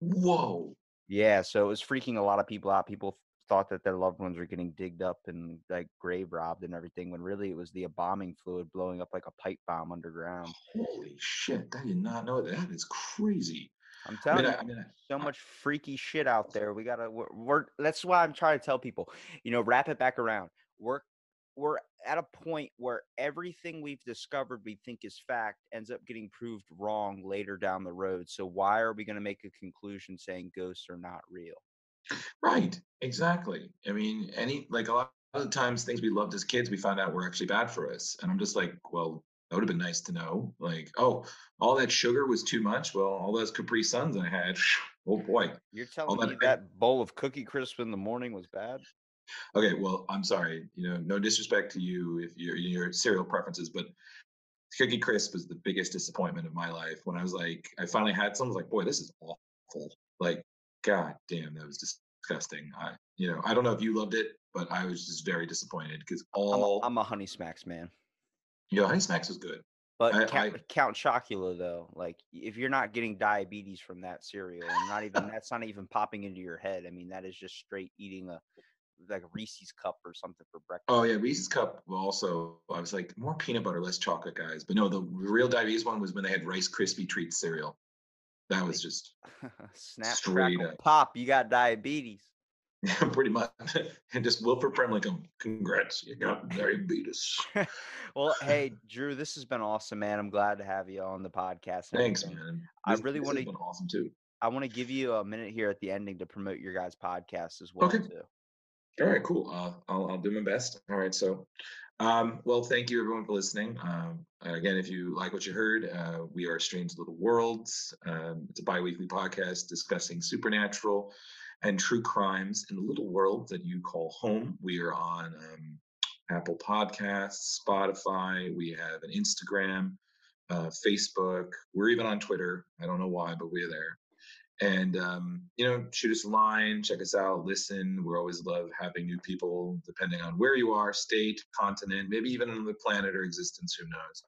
Whoa. Yeah, so it was freaking a lot of people out. People thought that their loved ones were getting digged up and like grave robbed and everything, when really it was the embalming fluid blowing up like a pipe bomb underground. Holy shit, I did not know that. That is crazy. I'm telling you, so much freaky shit out there. We gotta work. That's why I'm trying to tell people, you know, wrap it back around. We're at a point where everything we've discovered we think is fact ends up getting proved wrong later down the road. So why are we going to make a conclusion saying ghosts are not real? Right. Exactly. I mean, a lot of the times things we loved as kids, we found out were actually bad for us. And I'm just like, well, that would have been nice to know. Like, oh, all that sugar was too much. Well, all those Capri Suns I had, oh boy. You're telling me that bowl of Cookie Crisp in the morning was bad? Okay, well, I'm sorry. You know, no disrespect to you if your cereal preferences, but Cookie Crisp was the biggest disappointment of my life. When I was like, I finally had some, I was like, boy, this is awful. Like, god damn, that was disgusting. I don't know if you loved it, but I was just very disappointed because I'm a Honey Smacks man. Yeah, Honey Smacks was good. But Count Chocula, though, like if you're not getting diabetes from that cereal, and not even that's not even popping into your head. I mean, that is just straight eating like a Reese's cup or something for breakfast. Oh yeah, Reese's cup. Also, I was like, more peanut butter, less chocolate, guys. But no, the real diabetes one was when they had Rice Krispie Treat cereal. That was just snap, crackle, pop. You got diabetes. Yeah, pretty much. And just Wilford Premlicum, congrats, you got diabetes. Well, hey, Drew, this has been awesome, man. I'm glad to have you on the podcast. Thanks, man. This has been awesome too. I want to give you a minute here at the ending to promote your guys' podcast as well. Okay. Too. All right, cool. I'll do my best. All right, so, well, thank you everyone for listening. Again, if you like what you heard, we are Strange Little Worlds. It's a bi-weekly podcast discussing supernatural and true crimes in the little world that you call home. We are on Apple Podcasts, Spotify. We have an Instagram, Facebook. We're even on Twitter. I don't know why, but we're there. And, shoot us a line, check us out, listen. We always love having new people, depending on where you are, state, continent, maybe even another planet or existence, who knows.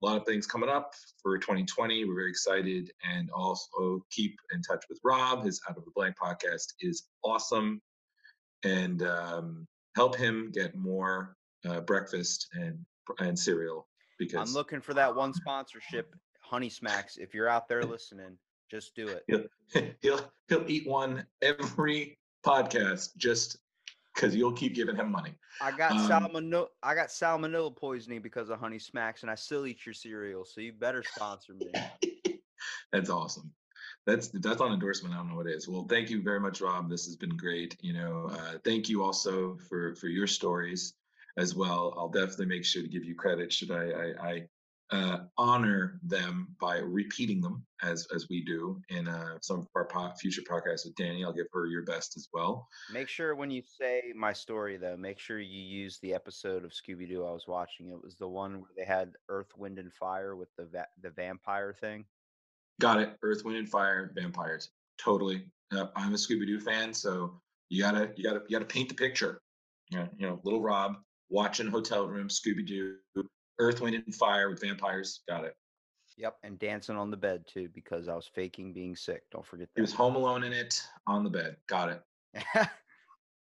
A lot of things coming up for 2020. We're very excited. And also keep in touch with Rob. His Out of the Blank podcast is awesome. And help him get more breakfast and cereal. Because I'm looking for that one sponsorship, Honey Smacks, if you're out there listening. Just do it. He'll eat one every podcast just because you'll keep giving him money. I got salmonella poisoning because of Honey Smacks, and I still eat your cereal. So you better sponsor me. That's awesome. That's on endorsement. I don't know what it is. Well, thank you very much, Rob. This has been great. Thank you also for your stories as well. I'll definitely make sure to give you credit should I honor them by repeating them as we do in some of our future podcasts with Dani. I'll give her your best as well. Make sure when you say my story, though, make sure you use the episode of Scooby-Doo I was watching. It was the one where they had Earth, Wind, and Fire with the vampire thing. Got it. Earth, Wind, and Fire, vampires. Totally. I'm a Scooby-Doo fan, so you gotta paint the picture. Little Rob watching hotel room Scooby-Doo. Earth, Wind, and Fire with vampires. Got it. Yep, and dancing on the bed, too, because I was faking being sick. Don't forget that. He was home alone in it, on the bed. Got it.